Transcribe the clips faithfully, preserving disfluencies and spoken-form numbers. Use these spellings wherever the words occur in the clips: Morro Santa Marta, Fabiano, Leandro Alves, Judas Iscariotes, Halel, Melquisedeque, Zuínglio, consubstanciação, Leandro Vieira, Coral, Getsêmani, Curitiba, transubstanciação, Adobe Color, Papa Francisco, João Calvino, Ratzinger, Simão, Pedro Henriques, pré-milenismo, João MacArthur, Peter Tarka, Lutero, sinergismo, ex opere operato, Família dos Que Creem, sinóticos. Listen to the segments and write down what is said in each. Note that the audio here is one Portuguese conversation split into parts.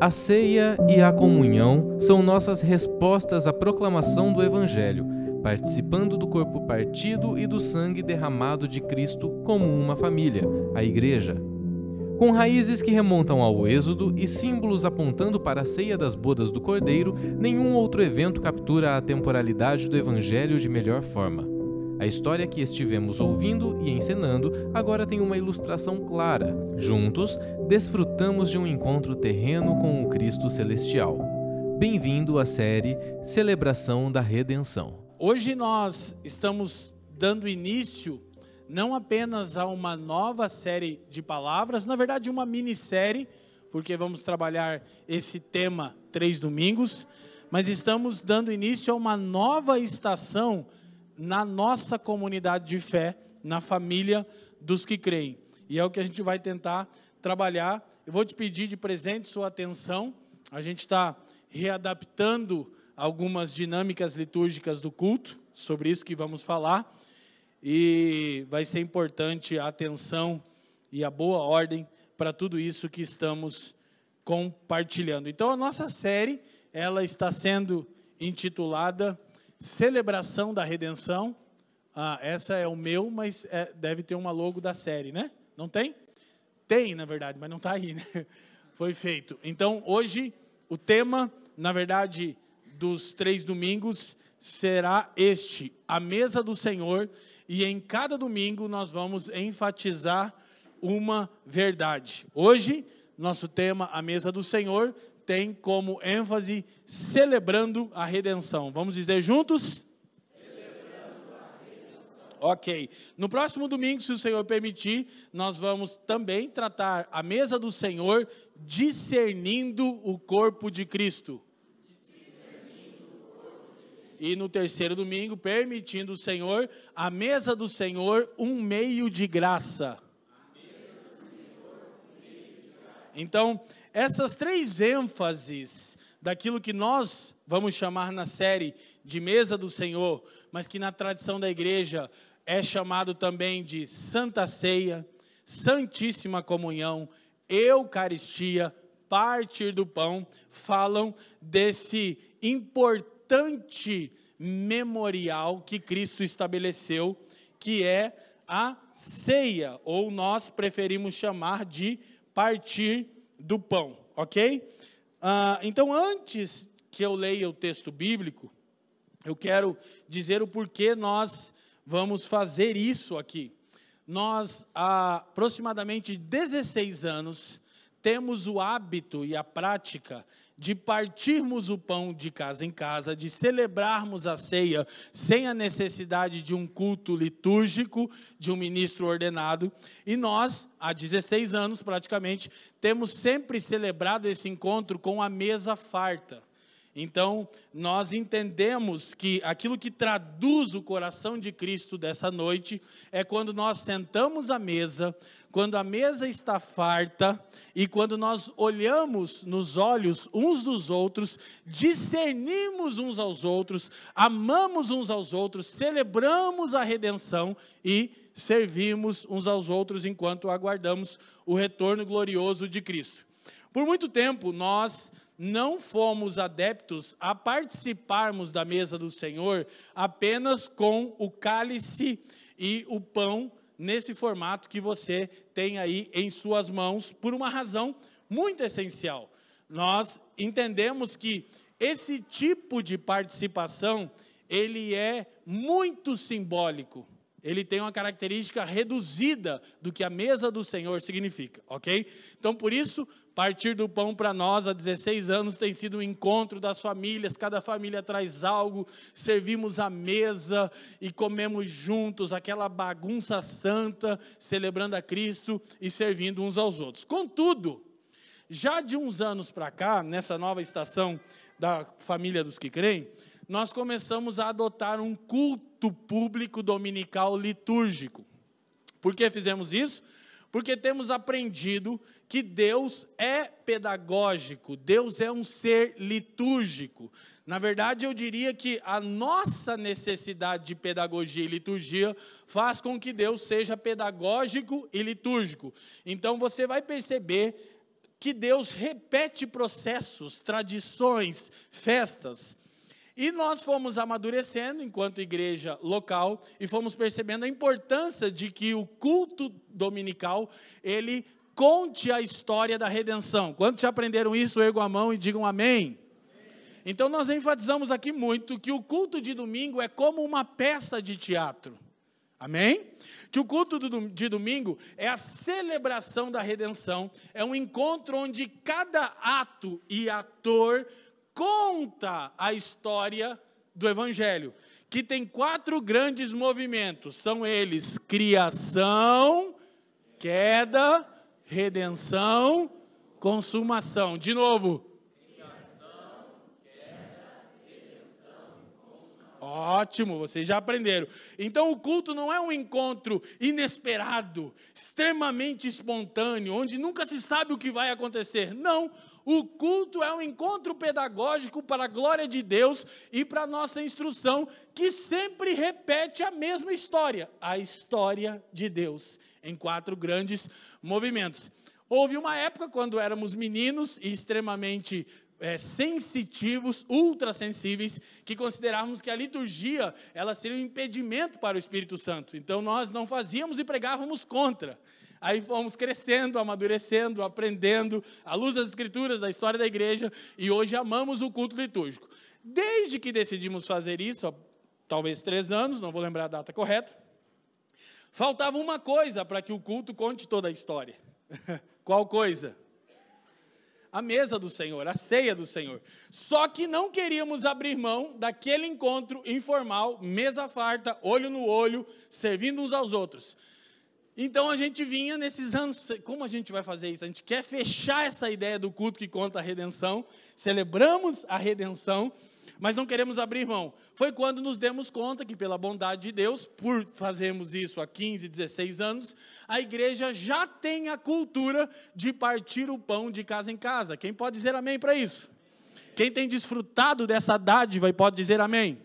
A ceia e a comunhão são nossas respostas à proclamação do Evangelho, participando do corpo partido e do sangue derramado de Cristo como uma família, a Igreja. Com raízes que remontam ao Êxodo e símbolos apontando para a ceia das bodas do Cordeiro, nenhum outro evento captura a temporalidade do Evangelho de melhor forma. A história que estivemos ouvindo e encenando agora tem uma ilustração clara. Juntos, desfrutamos de um encontro terreno com o Cristo Celestial. Bem-vindo à série Celebração da Redenção. Hoje nós estamos dando início não apenas a uma nova série de palavras, na verdade uma minissérie, porque vamos trabalhar esse tema três domingos, mas estamos dando início a uma nova estação na nossa comunidade de fé, na família dos que creem. E é o que a gente vai tentar trabalhar. Eu vou te pedir de presente sua atenção. A gente está readaptando algumas dinâmicas litúrgicas do culto, sobre isso que vamos falar. E vai ser importante a atenção e a boa ordem para tudo isso que estamos compartilhando. Então a nossa série, ela está sendo intitulada Celebração da Redenção. Ah, essa é o meu, mas é, deve ter uma logo da série, né? Não tem? Tem, na verdade, mas não está aí, né? Foi feito. Então hoje o tema, na verdade, dos três domingos será este, a mesa do Senhor. E em cada domingo nós vamos enfatizar uma verdade. Hoje, nosso tema, a mesa do Senhor, tem como ênfase celebrando a redenção. Vamos dizer juntos? Celebrando a redenção. Ok. No próximo domingo, se o Senhor permitir, nós vamos também tratar a mesa do Senhor discernindo o corpo de Cristo. E no terceiro domingo, permitindo o Senhor, a mesa do Senhor, um meio de graça. A mesa do Senhor, um meio de graça. Então, essas três ênfases daquilo que nós vamos chamar na série de mesa do Senhor, mas que na tradição da Igreja é chamado também de Santa Ceia, Santíssima Comunhão, Eucaristia, Partir do Pão, falam desse importante memorial que Cristo estabeleceu, que é a ceia, ou nós preferimos chamar de partir do pão, ok? Ah, então, antes que eu leia o texto bíblico, eu quero dizer o porquê nós vamos fazer isso aqui. Nós, há aproximadamente dezesseis anos, temos o hábito e a prática de partirmos o pão de casa em casa, de celebrarmos a ceia sem a necessidade de um culto litúrgico, de um ministro ordenado. E nós, há dezesseis anos praticamente, temos sempre celebrado esse encontro com a mesa farta. Então, nós entendemos que aquilo que traduz o coração de Cristo dessa noite é quando nós sentamos à mesa, quando a mesa está farta e quando nós olhamos nos olhos uns dos outros, discernimos uns aos outros, amamos uns aos outros, celebramos a redenção e servimos uns aos outros enquanto aguardamos o retorno glorioso de Cristo. Por muito tempo, nós não fomos adeptos a participarmos da mesa do Senhor apenas com o cálice e o pão nesse formato que você tem aí em suas mãos, por uma razão muito essencial. Nós entendemos que esse tipo de participação, ele é muito simbólico. Ele tem uma característica reduzida do que a mesa do Senhor significa, ok? Então, por isso, partir do pão para nós há dezesseis anos tem sido um encontro das famílias, cada família traz algo, servimos à mesa e comemos juntos, aquela bagunça santa, celebrando a Cristo e servindo uns aos outros. Contudo, já de uns anos para cá, nessa nova estação da família dos que creem, nós começamos a adotar um culto público dominical litúrgico. Por que fizemos isso? Porque temos aprendido que Deus é pedagógico, Deus é um ser litúrgico. Na verdade, eu diria que a nossa necessidade de pedagogia e liturgia faz com que Deus seja pedagógico e litúrgico. Então, você vai perceber que Deus repete processos, tradições, festas. E nós fomos amadurecendo enquanto igreja local e fomos percebendo a importância de que o culto dominical, ele conte a história da redenção. Quantos já aprenderam isso? Ergam a mão e digam amém. Então nós enfatizamos aqui muito que o culto de domingo é como uma peça de teatro. Amém? Que o culto de domingo é a celebração da redenção, é um encontro onde cada ato e ator conta a história do Evangelho, que tem quatro grandes movimentos, são eles: criação, queda, redenção, consumação. De novo. Ótimo, vocês já aprenderam. Então o culto não é um encontro inesperado, extremamente espontâneo, onde nunca se sabe o que vai acontecer. Não, o culto é um encontro pedagógico para a glória de Deus e para a nossa instrução, que sempre repete a mesma história, a história de Deus, em quatro grandes movimentos. Houve uma época, quando éramos meninos e extremamente É, sensitivos, ultrassensíveis, que considerávamos que a liturgia, ela seria um impedimento para o Espírito Santo. Então nós não fazíamos e pregávamos contra. Aí fomos crescendo, amadurecendo, aprendendo, à luz das escrituras, da história da igreja, e hoje amamos o culto litúrgico. Desde que decidimos fazer isso, há, talvez três anos, não vou lembrar a data correta, faltava uma coisa para que o culto conte toda a história. Qual coisa? A mesa do Senhor, a ceia do Senhor. Só que não queríamos abrir mão daquele encontro informal, mesa farta, olho no olho, servindo uns aos outros. Então a gente vinha nesses anos, como a gente vai fazer isso? A gente quer fechar essa ideia do culto que conta a redenção, celebramos a redenção, mas não queremos abrir mão. Foi quando nos demos conta que, pela bondade de Deus, por fazermos isso há quinze, dezesseis anos, a igreja já tem a cultura de partir o pão de casa em casa. Quem pode dizer amém para isso? Quem tem desfrutado dessa dádiva e pode dizer amém?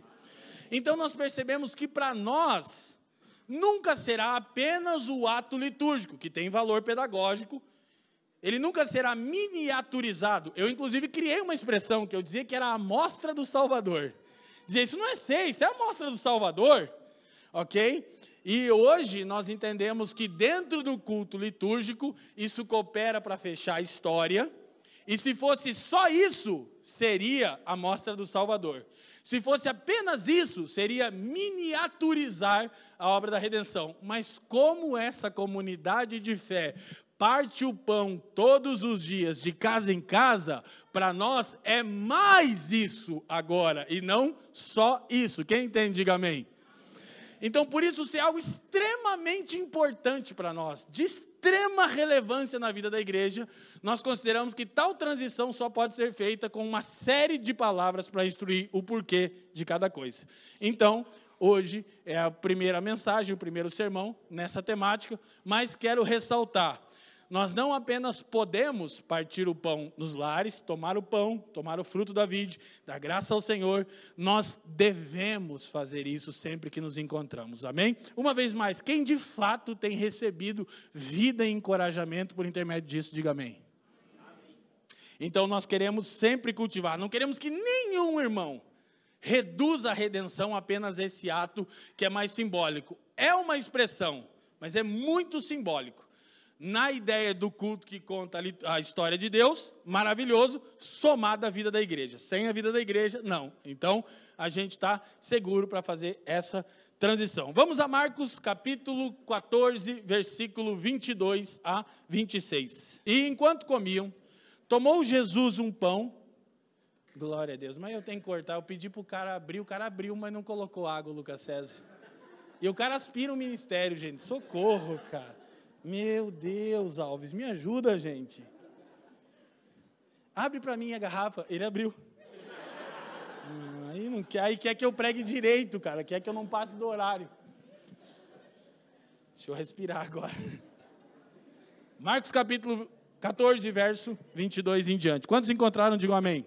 Então nós percebemos que para nós, nunca será apenas o ato litúrgico, que tem valor pedagógico. Ele nunca será miniaturizado. Eu, inclusive, criei uma expressão que eu dizia que era a amostra do Salvador. Dizia, isso não é ceia, isso é a amostra do Salvador. Ok? E hoje nós entendemos que dentro do culto litúrgico, isso coopera para fechar a história. E se fosse só isso, seria a amostra do Salvador. Se fosse apenas isso, seria miniaturizar a obra da redenção. Mas como essa comunidade de fé parte o pão todos os dias, de casa em casa, para nós é mais isso agora, e não só isso. Quem entende, diga amém. Então, por isso, isso é algo extremamente importante para nós, de extrema relevância na vida da igreja. Nós consideramos que tal transição só pode ser feita com uma série de palavras para instruir o porquê de cada coisa. Então, hoje é a primeira mensagem, o primeiro sermão nessa temática, mas quero ressaltar: nós não apenas podemos partir o pão nos lares, tomar o pão, tomar o fruto da vide, dar graça ao Senhor, nós devemos fazer isso sempre que nos encontramos, amém? Uma vez mais, quem de fato tem recebido vida e encorajamento por intermédio disso, diga amém. Amém. Então nós queremos sempre cultivar, não queremos que nenhum irmão reduza a redenção apenas a esse ato que é mais simbólico. É uma expressão, mas é muito simbólico. Na ideia do culto que conta a história de Deus, maravilhoso, somado à vida da igreja. Sem a vida da igreja, não. Então, a gente está seguro para fazer essa transição. Vamos a Marcos, capítulo quatorze, versículo vinte e dois a vinte e seis. E enquanto comiam, tomou Jesus um pão. Glória a Deus. Mas eu tenho que cortar, eu pedi para o cara abrir, o cara abriu, mas não colocou água, Lucas César. E o cara aspira o ministério, gente. Socorro, cara. Meu Deus, Alves, me ajuda, gente. Abre para mim a garrafa. Ele abriu. Ah, aí, não quer, aí quer que eu pregue direito, cara. Quer que eu não passe do horário. Deixa eu respirar agora. Marcos capítulo quatorze, verso vinte e dois em diante. Quantos encontraram, digam amém.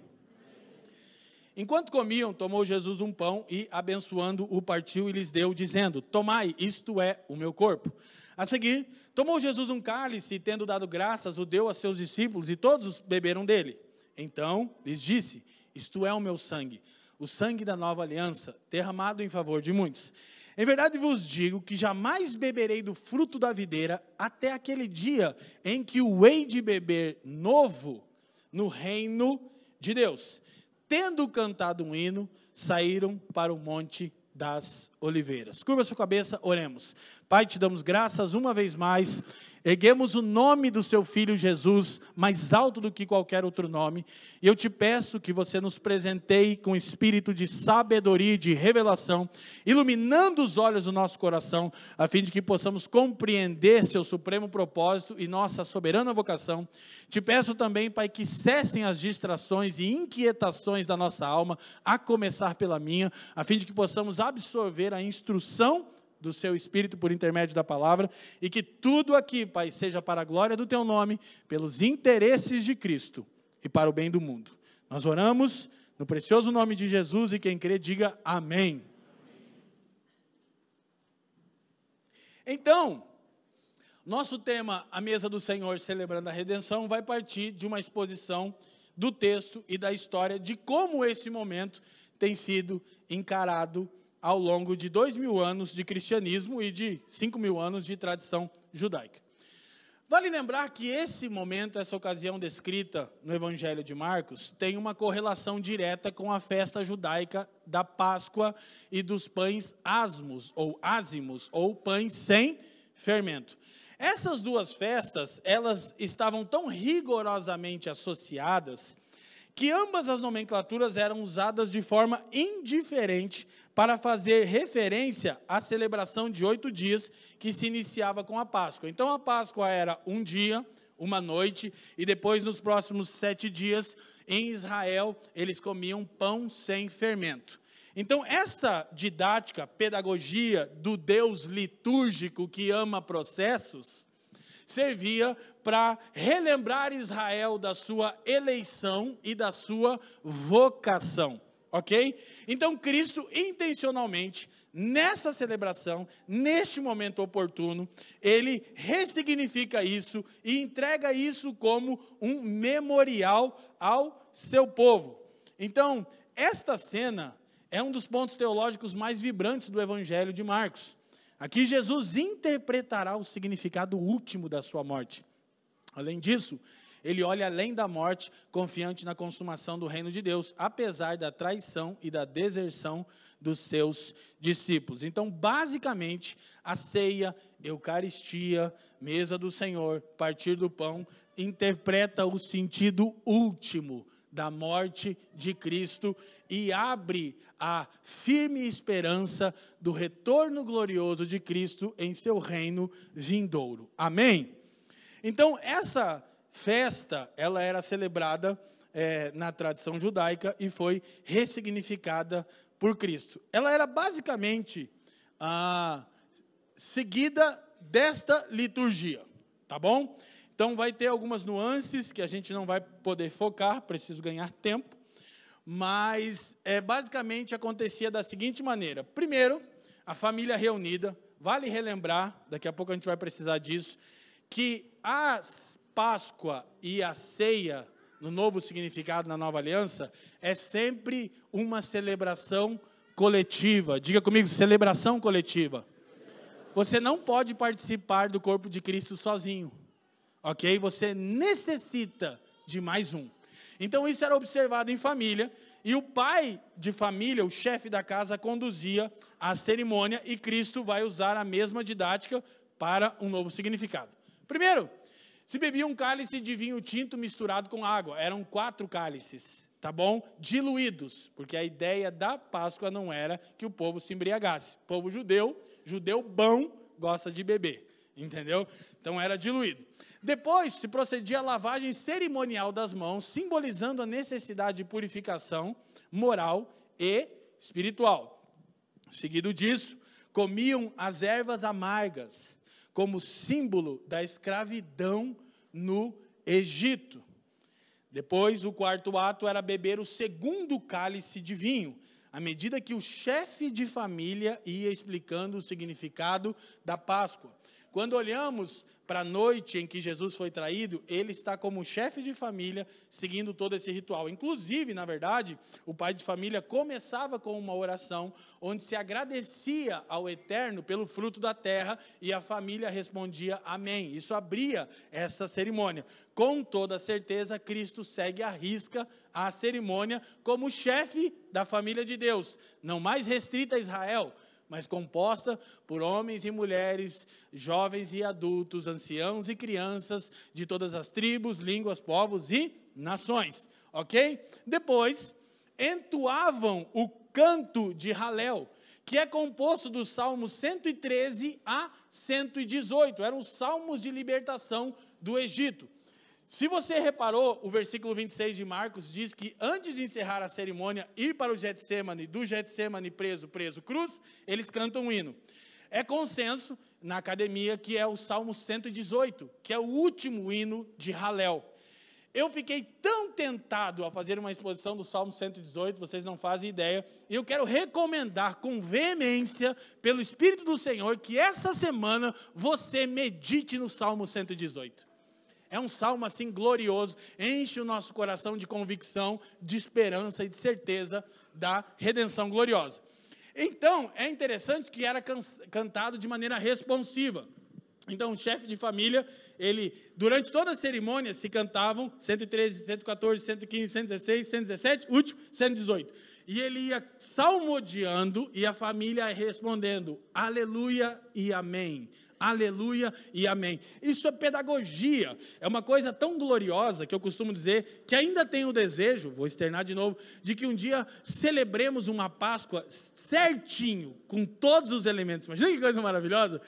Enquanto comiam, tomou Jesus um pão e, abençoando-o, partiu e lhes deu, dizendo: tomai, isto é o meu corpo. A seguir, tomou Jesus um cálice e, tendo dado graças, o deu a seus discípulos e todos beberam dele. Então lhes disse: isto é o meu sangue, o sangue da nova aliança, derramado em favor de muitos. Em verdade vos digo que jamais beberei do fruto da videira até aquele dia em que o hei de beber novo no reino de Deus. Tendo cantado um hino, saíram para o monte das Oliveiras. Curva sua cabeça, oremos. Pai, te damos graças uma vez mais, erguemos o nome do seu Filho Jesus, mais alto do que qualquer outro nome, e eu te peço que você nos presenteie com espírito de sabedoria e de revelação, iluminando os olhos do nosso coração, a fim de que possamos compreender seu supremo propósito e nossa soberana vocação. Te peço também, Pai, que cessem as distrações e inquietações da nossa alma, a começar pela minha, a fim de que possamos absorver a instrução do seu Espírito por intermédio da palavra, e que tudo aqui, Pai, seja para a glória do teu nome, pelos interesses de Cristo e para o bem do mundo. Nós oramos no precioso nome de Jesus, e quem crê, diga amém. Então, nosso tema, a mesa do Senhor celebrando a redenção, vai partir de uma exposição do texto e da história de como esse momento tem sido encarado ao longo de dois mil anos de cristianismo e de cinco mil anos de tradição judaica. Vale lembrar que esse momento, essa ocasião descrita no Evangelho de Marcos, tem uma correlação direta com a festa judaica da Páscoa e dos pães asmos, ou ázimos, ou pães sem fermento. Essas duas festas, elas estavam tão rigorosamente associadas que ambas as nomenclaturas eram usadas de forma indiferente para fazer referência à celebração de oito dias que se iniciava com a Páscoa. Então a Páscoa era um dia, uma noite, e depois nos próximos sete dias, em Israel, eles comiam pão sem fermento. Então essa didática, pedagogia do Deus litúrgico que ama processos, servia para relembrar Israel da sua eleição e da sua vocação, ok? Então Cristo intencionalmente, nessa celebração, neste momento oportuno, ele ressignifica isso e entrega isso como um memorial ao seu povo. Então, esta cena é um dos pontos teológicos mais vibrantes do Evangelho de Marcos. Aqui Jesus interpretará o significado último da sua morte. Além disso, ele olha além da morte, confiante na consumação do reino de Deus, apesar da traição e da deserção dos seus discípulos. Então, basicamente, a ceia, eucaristia, mesa do Senhor, partir do pão, interpreta o sentido último da morte de Cristo e abre a firme esperança do retorno glorioso de Cristo em seu reino vindouro. Amém? Então, essa festa, ela era celebrada é, na tradição judaica e foi ressignificada por Cristo. Ela era basicamente ah, seguida desta liturgia, tá bom? Então vai ter algumas nuances que a gente não vai poder focar, preciso ganhar tempo, mas é, basicamente acontecia da seguinte maneira: primeiro, a família reunida. Vale relembrar, daqui a pouco a gente vai precisar disso, que a Páscoa e a ceia, no novo significado, na nova aliança, é sempre uma celebração coletiva. Diga comigo, celebração coletiva. Você não pode participar do corpo de Cristo sozinho. Ok? Você necessita de mais um. Então isso era observado em família, e o pai de família, o chefe da casa, conduzia a cerimônia, e Cristo vai usar a mesma didática para um novo significado. Primeiro, se bebia um cálice de vinho tinto misturado com água. Eram quatro cálices, tá bom? Diluídos, porque a ideia da Páscoa não era que o povo se embriagasse. O povo judeu, judeu bom, gosta de beber, entendeu? Então era diluído. Depois se procedia à lavagem cerimonial das mãos, simbolizando a necessidade de purificação moral e espiritual. Seguido disso, comiam as ervas amargas, como símbolo da escravidão no Egito. Depois, o quarto ato era beber o segundo cálice de vinho, à medida que o chefe de família ia explicando o significado da Páscoa. Quando olhamos para a noite em que Jesus foi traído, ele está como chefe de família, seguindo todo esse ritual. Inclusive, na verdade, o pai de família começava com uma oração, onde se agradecia ao Eterno pelo fruto da terra, e a família respondia amém. Isso abria essa cerimônia. Com toda certeza, Cristo segue à risca a cerimônia como chefe da família de Deus, não mais restrita a Israel, mas composta por homens e mulheres, jovens e adultos, anciãos e crianças, de todas as tribos, línguas, povos e nações, ok? Depois, entoavam o canto de Halel, que é composto dos salmos cento e treze a cento e dezoito, eram os salmos de libertação do Egito. Se você reparou, o versículo vinte e seis de Marcos diz que antes de encerrar a cerimônia, ir para o Getsêmani, do Getsêmani preso, preso, cruz, eles cantam um hino. É consenso na academia que é o Salmo cento e dezoito, que é o último hino de Halel. Eu fiquei tão tentado a fazer uma exposição do Salmo cento e dezoito, vocês não fazem ideia, e eu quero recomendar com veemência, pelo Espírito do Senhor, que essa semana você medite no Salmo cento e dezoito. É um salmo assim glorioso, enche o nosso coração de convicção, de esperança e de certeza da redenção gloriosa. Então, é interessante que era can- cantado de maneira responsiva. Então, o chefe de família, ele, durante toda a cerimônia, se cantavam cento e treze, cento e quatorze, cento e quinze, cento e dezesseis, cento e dezessete, último, cento e dezoito. E ele ia salmodiando e a família respondendo, aleluia e amém. Aleluia e amém. Isso é pedagogia, é uma coisa tão gloriosa que eu costumo dizer que ainda tenho o desejo, vou externar de novo, de que um dia celebremos uma Páscoa certinho, com todos os elementos. Imagina que coisa maravilhosa.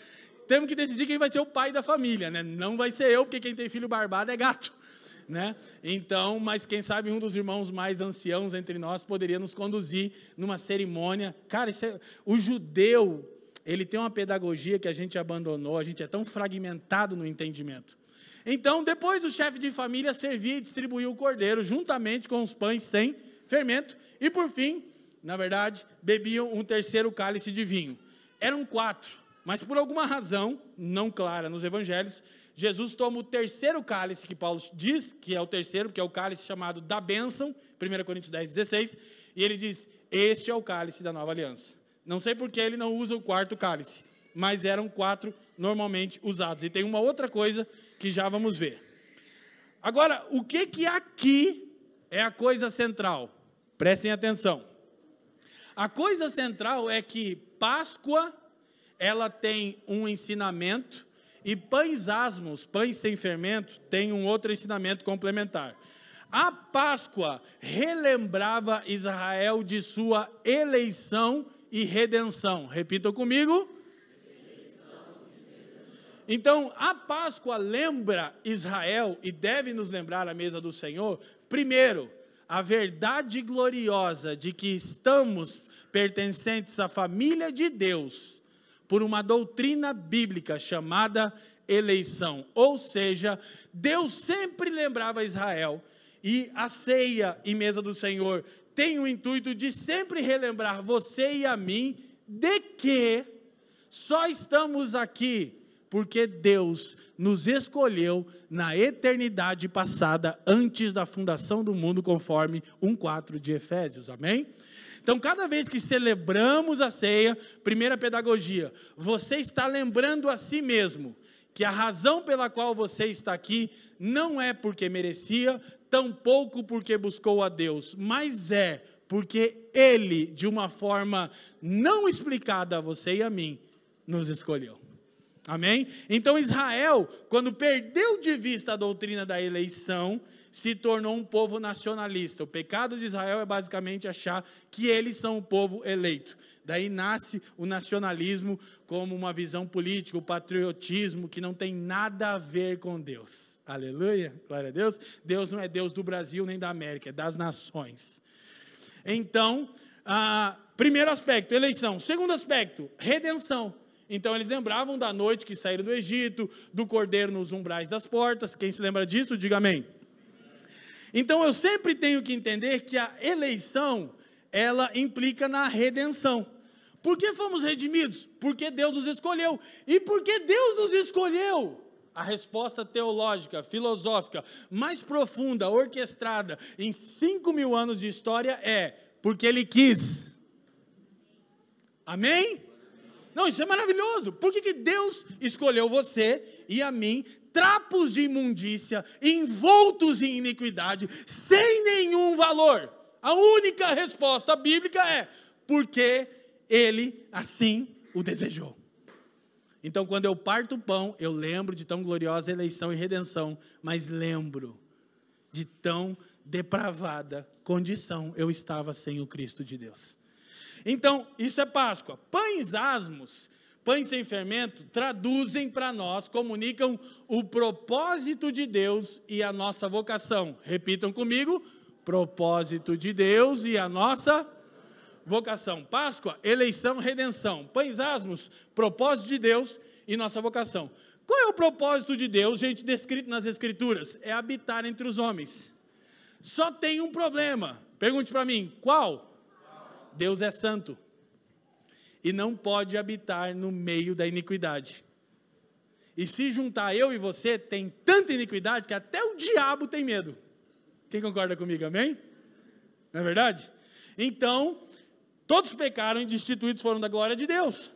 Temos que decidir quem vai ser o pai da família, né? Não vai ser eu, porque quem tem filho barbado é gato, né? Então, mas quem sabe um dos irmãos mais anciãos entre nós poderia nos conduzir numa cerimônia. Cara, isso é, o judeu, ele tem uma pedagogia que a gente abandonou, a gente é tão fragmentado no entendimento. Então, depois o chefe de família servia e distribuía o cordeiro, juntamente com os pães sem fermento, e por fim, na verdade, bebiam um terceiro cálice de vinho. Eram quatro, mas por alguma razão, não clara nos evangelhos, Jesus toma o terceiro cálice, que Paulo diz que é o terceiro, que é o cálice chamado da bênção, primeira Coríntios dez, dezesseis, e ele diz, este é o cálice da nova aliança. Não sei porque ele não usa o quarto cálice, mas eram quatro normalmente usados. E tem uma outra coisa que já vamos ver. Agora, o que que aqui é a coisa central? Prestem atenção. A coisa central é que Páscoa, ela tem um ensinamento, e pães asmos, pães sem fermento, tem um outro ensinamento complementar. A Páscoa relembrava Israel de sua eleição e redenção. Repitam comigo. Então, a Páscoa lembra Israel e deve nos lembrar a mesa do Senhor, primeiro, a verdade gloriosa de que estamos pertencentes à família de Deus por uma doutrina bíblica chamada eleição. Ou seja, Deus sempre lembrava a Israel, e a ceia e mesa do Senhor tem o intuito de sempre relembrar você e a mim, de que só estamos aqui porque Deus nos escolheu na eternidade passada, antes da fundação do mundo, conforme um quatro de Efésios, amém? Então, cada vez que celebramos a ceia, primeira pedagogia, você está lembrando a si mesmo, que a razão pela qual você está aqui não é porque merecia, tampouco porque buscou a Deus, mas é porque Ele, de uma forma não explicada a você e a mim, nos escolheu. Amém? Então Israel, quando perdeu de vista a doutrina da eleição, se tornou um povo nacionalista. O pecado de Israel é basicamente achar que eles são o povo eleito. Daí nasce o nacionalismo como uma visão política, o patriotismo que não tem nada a ver com Deus. Aleluia, glória a Deus. Deus não é Deus do Brasil nem da América, é das nações. Então, ah, primeiro aspecto, eleição. Segundo aspecto, redenção. Então eles lembravam da noite que saíram do Egito, do cordeiro nos umbrais das portas. Quem se lembra disso, diga amém. Então eu sempre tenho que entender que a eleição, ela implica na redenção. Por que fomos redimidos? Porque Deus nos escolheu. E por que Deus nos escolheu? A resposta teológica, filosófica, mais profunda, orquestrada, em cinco mil anos de história é, porque Ele quis. Amém? Não, isso é maravilhoso. Por que, que Deus escolheu você e a mim, trapos de imundícia, envoltos em iniquidade, sem nenhum valor? A única resposta bíblica é, porque Ele assim o desejou. Então, quando eu parto o pão, eu lembro de tão gloriosa eleição e redenção, mas lembro de tão depravada condição eu estava sem o Cristo de Deus. Então, isso é Páscoa. Pães asmos, pães sem fermento, traduzem para nós, comunicam o propósito de Deus e a nossa vocação. Repitam comigo, propósito de Deus e a nossa vocação. Páscoa, eleição, redenção. Pães asmos, propósito de Deus e nossa vocação. Qual é o propósito de Deus, gente, descrito nas Escrituras? É habitar entre os homens. Só tem um problema. Pergunte para mim, qual? Deus é santo e não pode habitar no meio da iniquidade. E se juntar eu e você, tem tanta iniquidade que até o diabo tem medo. Quem concorda comigo, amém? Não é verdade? Então, todos pecaram e destituídos foram da glória de Deus.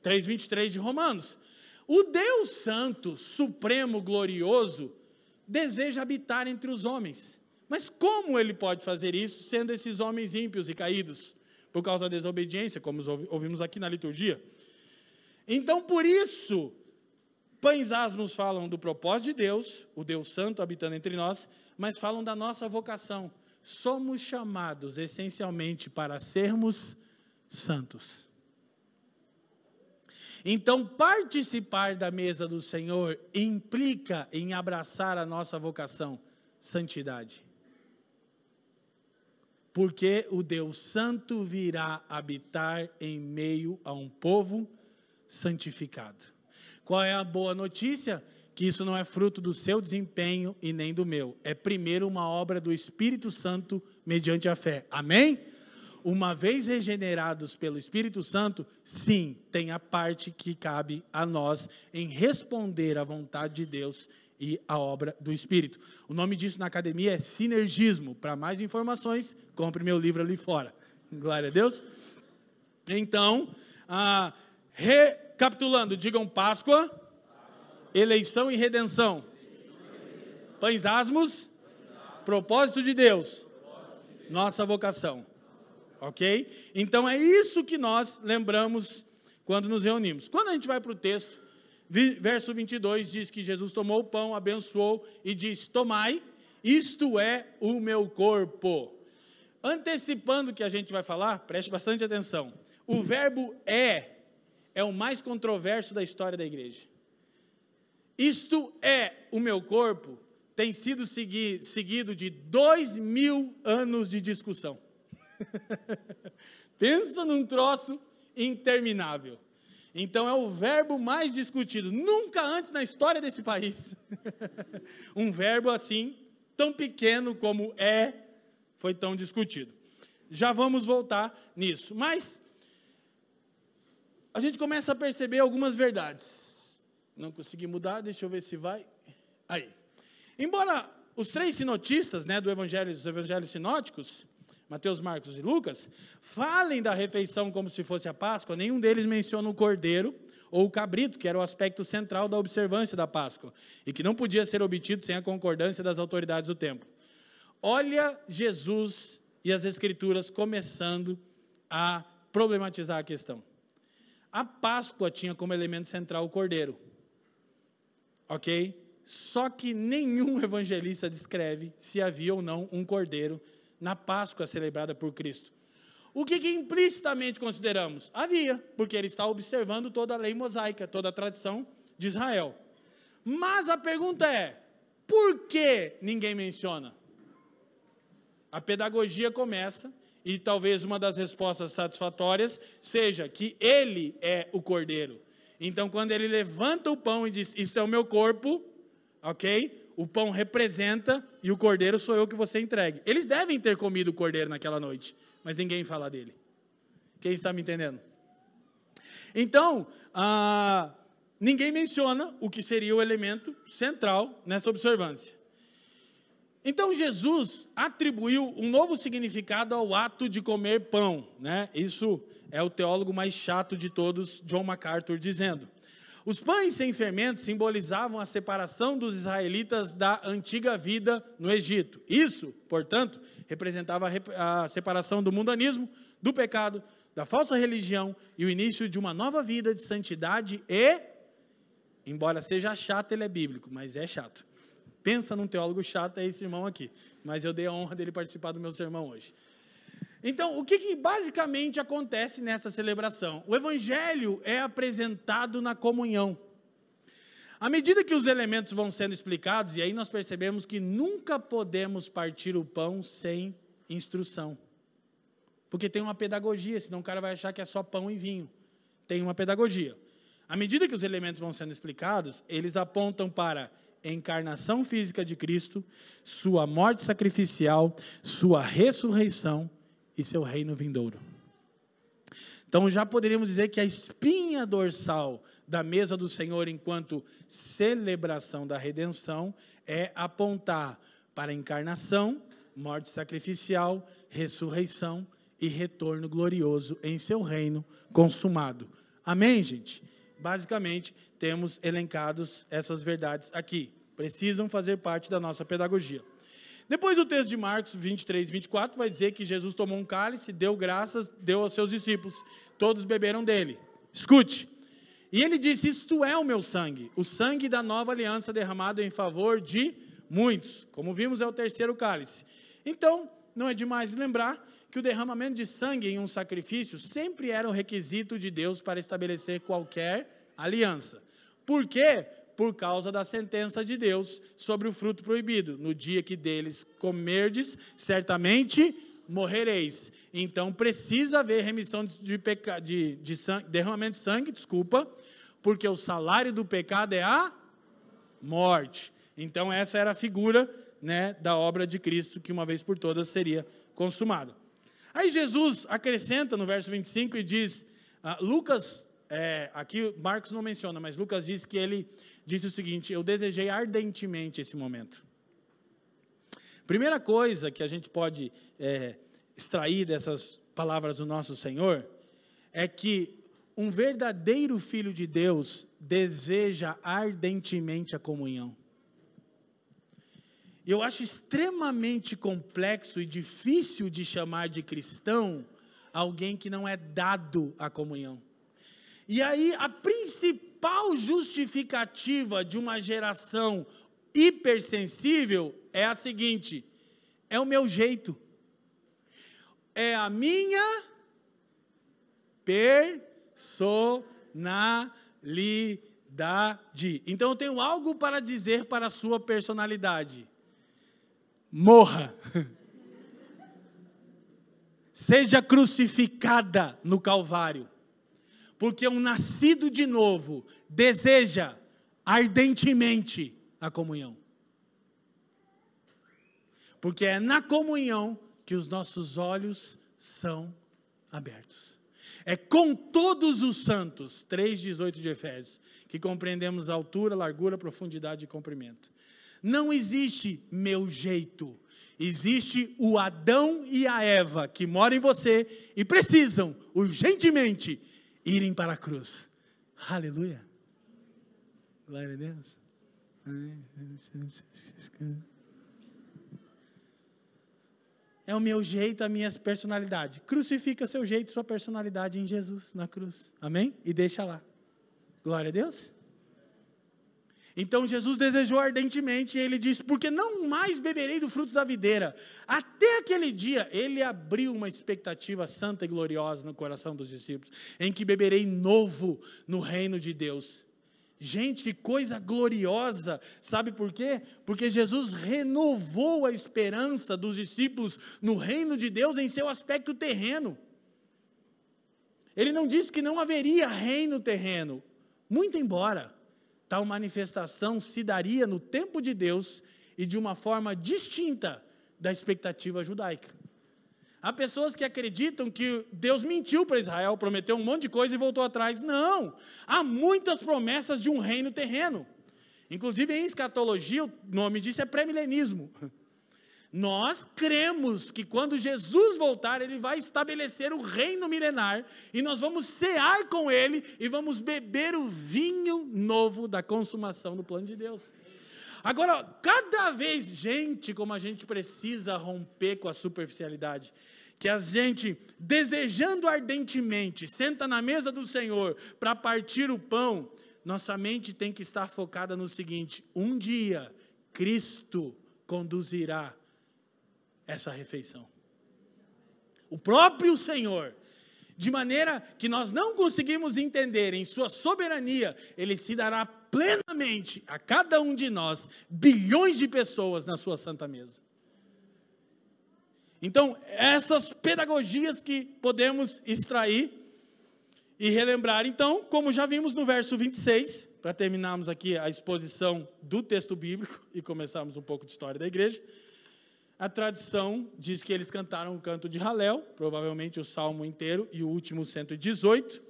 três vinte e três de Romanos. O Deus Santo, Supremo, Glorioso, deseja habitar entre os homens. Mas como Ele pode fazer isso, sendo esses homens ímpios e caídos? Por causa da desobediência, como ouvimos aqui na liturgia. Então, por isso, pães asmos falam do propósito de Deus, o Deus Santo habitando entre nós, mas falam da nossa vocação. Somos chamados essencialmente para sermos santos. Então, participar da mesa do Senhor implica em abraçar a nossa vocação, santidade. Porque o Deus Santo virá habitar em meio a um povo santificado. Qual é a boa notícia? Que isso não é fruto do seu desempenho e nem do meu. É primeiro uma obra do Espírito Santo mediante a fé. Amém? Uma vez regenerados pelo Espírito Santo, sim, tem a parte que cabe a nós em responder à vontade de Deus e à obra do Espírito. O nome disso na academia é sinergismo. Para mais informações, compre meu livro ali fora. Glória a Deus. Então, ah, recapitulando, digam Páscoa. Eleição e redenção. Pães asmos. Propósito de Deus. Nossa vocação. Ok? Então é isso que nós lembramos quando nos reunimos. Quando a gente vai para o texto, verso vinte e dois diz que Jesus tomou o pão, abençoou e disse: tomai, isto é o meu corpo. Antecipando o que a gente vai falar, preste bastante atenção. O verbo é, é o mais controverso da história da igreja. Isto é o meu corpo, tem sido segui, seguido de dois mil anos de discussão. Pensa num troço interminável. Então é o verbo mais discutido, nunca antes na história desse país. Um verbo assim, tão pequeno como é, foi tão discutido. Já vamos voltar nisso, mas a gente começa a perceber algumas verdades. Não consegui mudar, deixa eu ver se vai. Aí. Embora os três sinotistas, né, do evangelho, dos evangelhos sinóticos, Mateus, Marcos e Lucas, falem da refeição como se fosse a Páscoa, nenhum deles menciona o cordeiro ou o cabrito, que era o aspecto central da observância da Páscoa, e que não podia ser obtido sem a concordância das autoridades do tempo. Olha Jesus e as Escrituras começando a problematizar a questão. A Páscoa tinha como elemento central o cordeiro. Ok? Só que nenhum evangelista descreve se havia ou não um cordeiro na Páscoa celebrada por Cristo. O que, que implicitamente consideramos? Havia, porque ele está observando toda a lei mosaica, toda a tradição de Israel. Mas a pergunta é, por que ninguém menciona? A pedagogia começa, e talvez uma das respostas satisfatórias seja que ele é o cordeiro. Então, quando ele levanta o pão e diz, isto é o meu corpo, ok? O pão representa e o cordeiro sou eu que você entregue. Eles devem ter comido o cordeiro naquela noite, mas ninguém fala dele. Quem está me entendendo? Então, ah, ninguém menciona o que seria o elemento central nessa observância. Então, Jesus atribuiu um novo significado ao ato de comer pão, né? Isso é o teólogo mais chato de todos, João MacArthur, dizendo. Os pães sem fermento simbolizavam a separação dos israelitas da antiga vida no Egito. Isso, portanto, representava a separação do mundanismo, do pecado, da falsa religião e o início de uma nova vida de santidade e, embora seja chato, ele é bíblico, mas é chato. Pensa num teólogo chato, é esse irmão aqui. Mas eu dei a honra dele participar do meu sermão hoje. Então, o que, que basicamente acontece nessa celebração? O Evangelho é apresentado na comunhão. À medida que os elementos vão sendo explicados, e aí nós percebemos que nunca podemos partir o pão sem instrução. Porque tem uma pedagogia, senão o cara vai achar que é só pão e vinho. Tem uma pedagogia. À medida que os elementos vão sendo explicados, eles apontam para encarnação física de Cristo, sua morte sacrificial, sua ressurreição e seu reino vindouro. Então já poderíamos dizer que a espinha dorsal da mesa do Senhor enquanto celebração da redenção é apontar para a encarnação, morte sacrificial, ressurreição e retorno glorioso em seu reino consumado. Amém, gente? Basicamente, temos elencados essas verdades aqui. Precisam fazer parte da nossa pedagogia. Depois o texto de Marcos vinte e três, vinte e quatro vai dizer que Jesus tomou um cálice, deu graças, deu aos seus discípulos. Todos beberam dele. Escute. E ele disse, isto é o meu sangue, o sangue da nova aliança derramado em favor de muitos. Como vimos, é o terceiro cálice. Então, não é demais lembrar que o derramamento de sangue em um sacrifício sempre era um requisito de Deus para estabelecer qualquer aliança. Por quê? Por causa da sentença de Deus sobre o fruto proibido. No dia que deles comerdes, certamente morrereis. Então precisa haver remissão de, peca... de, de sangue, derramamento de sangue, desculpa, porque o salário do pecado é a morte. Então essa era a figura, né, da obra de Cristo que uma vez por todas seria consumada. Aí Jesus acrescenta no verso vinte e cinco e diz, ah, Lucas, é, aqui Marcos não menciona, mas Lucas diz que ele disse o seguinte, eu desejei ardentemente esse momento. Primeira coisa que a gente pode é, extrair dessas palavras do nosso Senhor, é que um verdadeiro filho de Deus deseja ardentemente a comunhão. Eu acho extremamente complexo e difícil de chamar de cristão alguém que não é dado à comunhão. E aí a principal justificativa de uma geração hipersensível é a seguinte, é o meu jeito, é a minha personalidade. Então eu tenho algo para dizer para a sua personalidade. Morra, seja crucificada no Calvário, porque um nascido de novo deseja ardentemente a comunhão, porque é na comunhão que os nossos olhos são abertos, é com todos os santos, três dezoito de Efésios, que compreendemos a altura, largura, profundidade e comprimento. Não existe meu jeito, existe o Adão e a Eva que moram em você e precisam urgentemente irem para a cruz. Aleluia, glória a Deus. É o meu jeito, a minha personalidade. Crucifica seu jeito, sua personalidade em Jesus, na cruz, amém? E deixa lá, glória a Deus. Então Jesus desejou ardentemente e ele disse, porque não mais beberei do fruto da videira. Até aquele dia, ele abriu uma expectativa santa e gloriosa no coração dos discípulos, em que beberei novo no reino de Deus. Gente, que coisa gloriosa, sabe por quê? Porque Jesus renovou a esperança dos discípulos no reino de Deus em seu aspecto terreno. Ele não disse que não haveria reino terreno, muito embora tal manifestação se daria no tempo de Deus e de uma forma distinta da expectativa judaica. Há pessoas que acreditam que Deus mentiu para Israel, prometeu um monte de coisa e voltou atrás. Não! Há muitas promessas de um reino terreno. Inclusive, em escatologia, o nome disso é pré-milenismo. Nós cremos que quando Jesus voltar, Ele vai estabelecer o reino milenar, e nós vamos cear com Ele, e vamos beber o vinho novo da consumação do plano de Deus. Agora, cada vez, gente, como a gente precisa romper com a superficialidade, que a gente, desejando ardentemente, senta na mesa do Senhor para partir o pão, nossa mente tem que estar focada no seguinte: um dia, Cristo conduzirá essa refeição. O próprio Senhor, de maneira que nós não conseguimos entender, em sua soberania, Ele se dará plenamente a cada um de nós, bilhões de pessoas na sua santa mesa. Então, essas pedagogias que podemos extrair e relembrar. Então, como já vimos no verso vinte e seis, para terminarmos aqui a exposição do texto bíblico e começarmos um pouco de história da igreja, a tradição diz que eles cantaram o canto de Halel, provavelmente o salmo inteiro e o último cento e dezoito,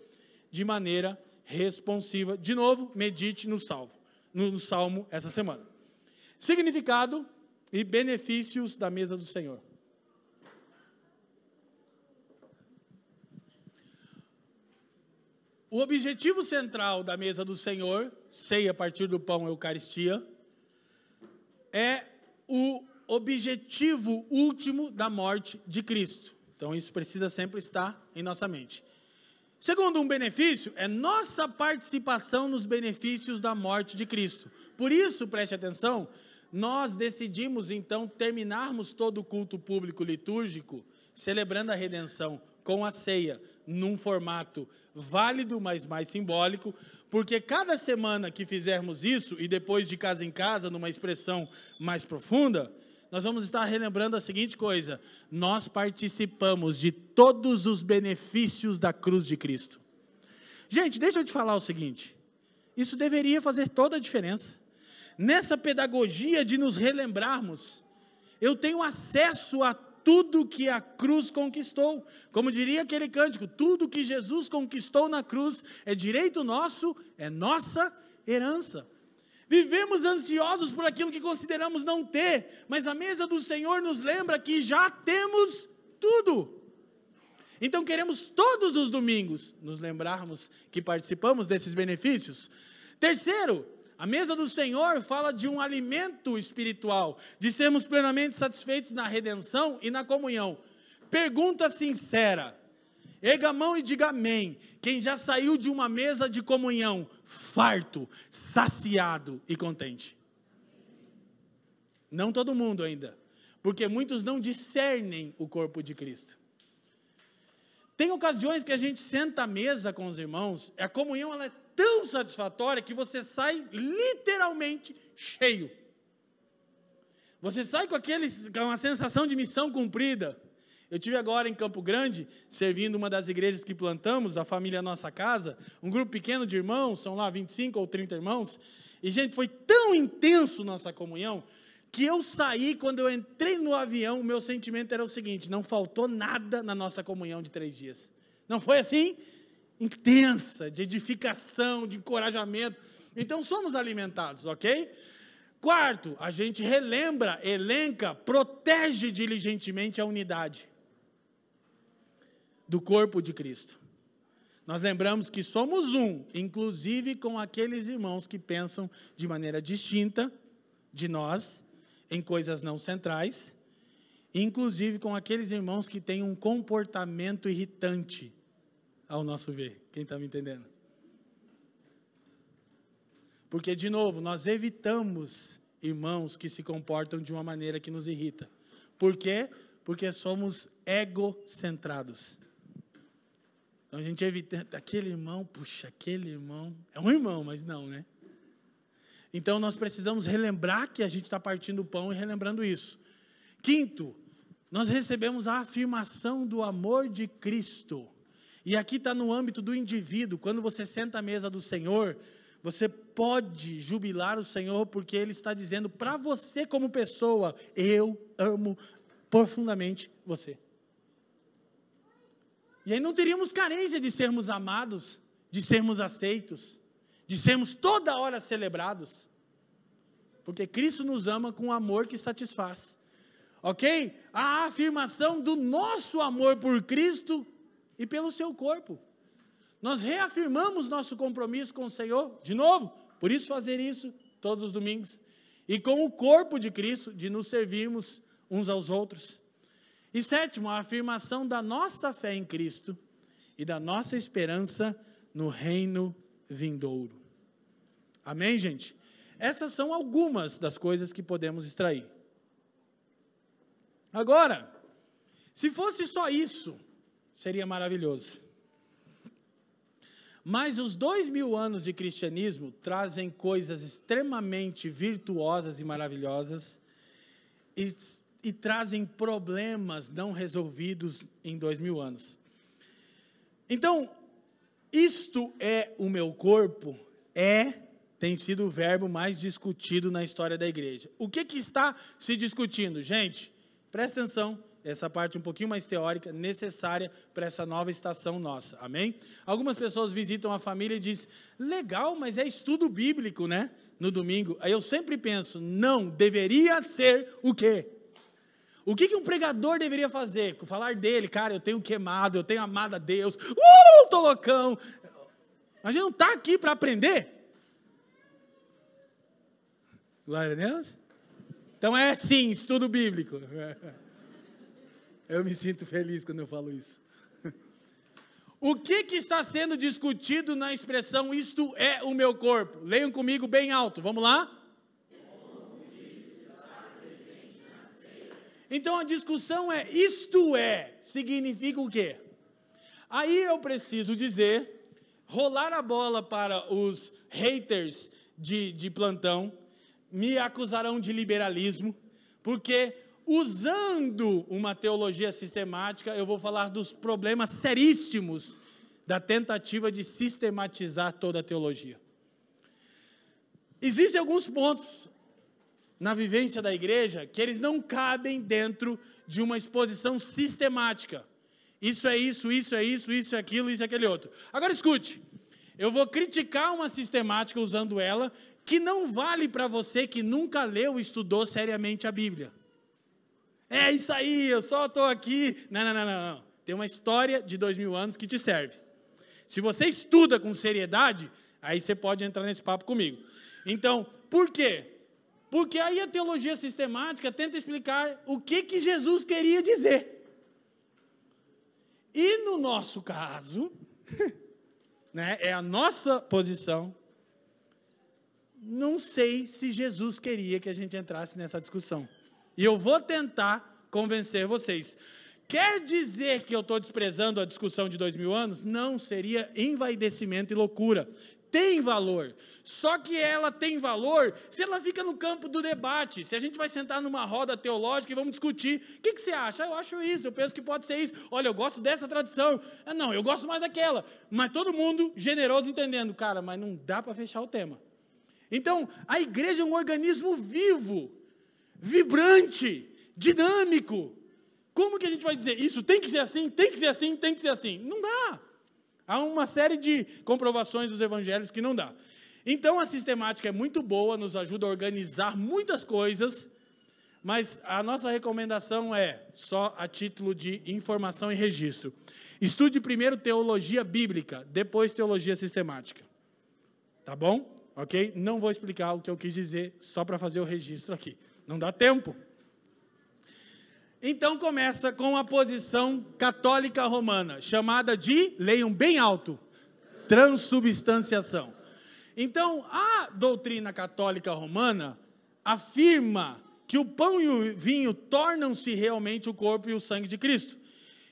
de maneira responsiva. De novo, medite no salmo, no salmo essa semana. Significado e benefícios da mesa do Senhor. O objetivo central da mesa do Senhor, ceia a partir do pão, eucaristia, é o objetivo último da morte de Cristo. Então isso precisa sempre estar em nossa mente. Segundo, um benefício é nossa participação nos benefícios da morte de Cristo. Por isso, preste atenção, nós decidimos então terminarmos todo o culto público litúrgico celebrando a redenção com a ceia, num formato válido, mas mais simbólico, porque cada semana que fizermos isso, e depois de casa em casa, numa expressão mais profunda, nós vamos estar relembrando a seguinte coisa: nós participamos de todos os benefícios da cruz de Cristo. Gente, deixa eu te falar o seguinte, isso deveria fazer toda a diferença. Nessa pedagogia de nos relembrarmos, eu tenho acesso a tudo que a cruz conquistou, como diria aquele cântico, tudo que Jesus conquistou na cruz é direito nosso, é nossa herança. Vivemos ansiosos por aquilo que consideramos não ter, mas a mesa do Senhor nos lembra que já temos tudo. Então queremos todos os domingos nos lembrarmos que participamos desses benefícios. Terceiro, a mesa do Senhor fala de um alimento espiritual, de sermos plenamente satisfeitos na redenção e na comunhão. Pergunta sincera, erga a mão e diga amém, quem já saiu de uma mesa de comunhão, farto, saciado e contente. Não todo mundo ainda, porque muitos não discernem o corpo de Cristo. Tem ocasiões que a gente senta à mesa com os irmãos, a comunhão ela é tão satisfatória que você sai literalmente cheio. Você sai com, aquele, com uma sensação de missão cumprida. Eu tive agora em Campo Grande, servindo uma das igrejas que plantamos, a família Nossa Casa, um grupo pequeno de irmãos, são lá vinte e cinco ou trinta irmãos, e gente, foi tão intenso nossa comunhão, que eu saí, quando eu entrei no avião, o meu sentimento era o seguinte: não faltou nada na nossa comunhão de três dias. Não foi assim? Intensa, de edificação, de encorajamento. Então somos alimentados, ok? Quarto, a gente relembra, elenca, protege diligentemente a unidade do corpo de Cristo. Nós lembramos que somos um, inclusive com aqueles irmãos que pensam de maneira distinta de nós, em coisas não centrais, inclusive com aqueles irmãos que têm um comportamento irritante ao nosso ver. Quem está me entendendo? Porque, de novo, nós evitamos irmãos que se comportam de uma maneira que nos irrita. Por quê? Porque somos egocentrados. Então, a gente evita, aquele irmão, puxa, aquele irmão, é um irmão, mas não, né? Então, nós precisamos relembrar que a gente está partindo o pão e relembrando isso. Quinto, nós recebemos a afirmação do amor de Cristo. E aqui está no âmbito do indivíduo. Quando você senta à mesa do Senhor, você pode jubilar o Senhor, porque Ele está dizendo para você como pessoa: eu amo profundamente você. E aí não teríamos carência de sermos amados, de sermos aceitos, de sermos toda hora celebrados. Porque Cristo nos ama com um amor que satisfaz. Ok? A afirmação do nosso amor por Cristo e pelo seu corpo. Nós reafirmamos nosso compromisso com o Senhor, de novo, por isso fazer isso todos os domingos, e com o corpo de Cristo, de nos servirmos uns aos outros. E sétimo, a afirmação da nossa fé em Cristo e da nossa esperança no reino vindouro. Amém, gente? Essas são algumas das coisas que podemos extrair. Agora, se fosse só isso, seria maravilhoso. Mas os dois mil anos de cristianismo trazem coisas extremamente virtuosas e maravilhosas e, e trazem problemas não resolvidos em dois mil anos. Então, isto é o meu corpo, é, tem sido o verbo mais discutido na história da igreja. O que que está se discutindo? Gente, presta atenção. Essa parte um pouquinho mais teórica, necessária para essa nova estação nossa, amém? Algumas pessoas visitam a família e dizem, legal, mas é estudo bíblico, né? No domingo. Aí eu sempre penso, não, deveria ser o quê? O que que um pregador deveria fazer? Falar dele, cara, eu tenho queimado, eu tenho amado a Deus, uh, tô loucão. A gente não está aqui para aprender. Glória a Deus. Então é sim, estudo bíblico. Eu me sinto feliz quando eu falo isso. O que que está sendo discutido na expressão, isto é o meu corpo? Leiam comigo bem alto, vamos lá? Então a discussão é, isto é, significa o quê? Aí eu preciso dizer, rolar a bola para os haters de, de plantão, me acusarão de liberalismo, porque... usando uma teologia sistemática, eu vou falar dos problemas seríssimos da tentativa de sistematizar toda a teologia. Existem alguns pontos na vivência da igreja que eles não cabem dentro de uma exposição sistemática. Isso é isso, isso é isso, isso é aquilo, isso é aquele outro. Agora escute, eu vou criticar uma sistemática usando ela que não vale para você que nunca leu e estudou seriamente a Bíblia. É isso aí, eu só estou aqui. Não, não, não, não, não. Tem uma história de dois mil anos que te serve. Se você estuda com seriedade, aí você pode entrar nesse papo comigo. Então, por quê? Porque aí a teologia sistemática tenta explicar o que que Jesus queria dizer. E no nosso caso, né, é a nossa posição, não sei se Jesus queria que a gente entrasse nessa discussão. E eu vou tentar convencer vocês. Quer dizer que eu estou desprezando a discussão de dois mil anos? Não, seria envaidecimento e loucura. Tem valor. Só que ela tem valor se ela fica no campo do debate. Se a gente vai sentar numa roda teológica e vamos discutir. O que que você acha? Ah, eu acho isso, eu penso que pode ser isso. Olha, eu gosto dessa tradição. Ah, não, eu gosto mais daquela. Mas todo mundo generoso entendendo. Cara, mas não dá para fechar o tema. Então, a igreja é um organismo vivo. Vibrante, dinâmico. Como que a gente vai dizer isso? Tem que ser assim, tem que ser assim, tem que ser assim. Não dá. Há uma série de comprovações dos evangelhos que não dá. Então a sistemática é muito boa, nos ajuda a organizar muitas coisas, mas a nossa recomendação é, só a título de informação e registro, estude primeiro teologia bíblica, depois teologia sistemática. Tá bom? Ok? Não vou explicar o que eu quis dizer, só para fazer o registro aqui. Não dá tempo. Então começa com a posição católica romana, chamada de, leiam bem alto, transubstanciação. Então a doutrina católica romana afirma que o pão e o vinho tornam-se realmente o corpo e o sangue de Cristo.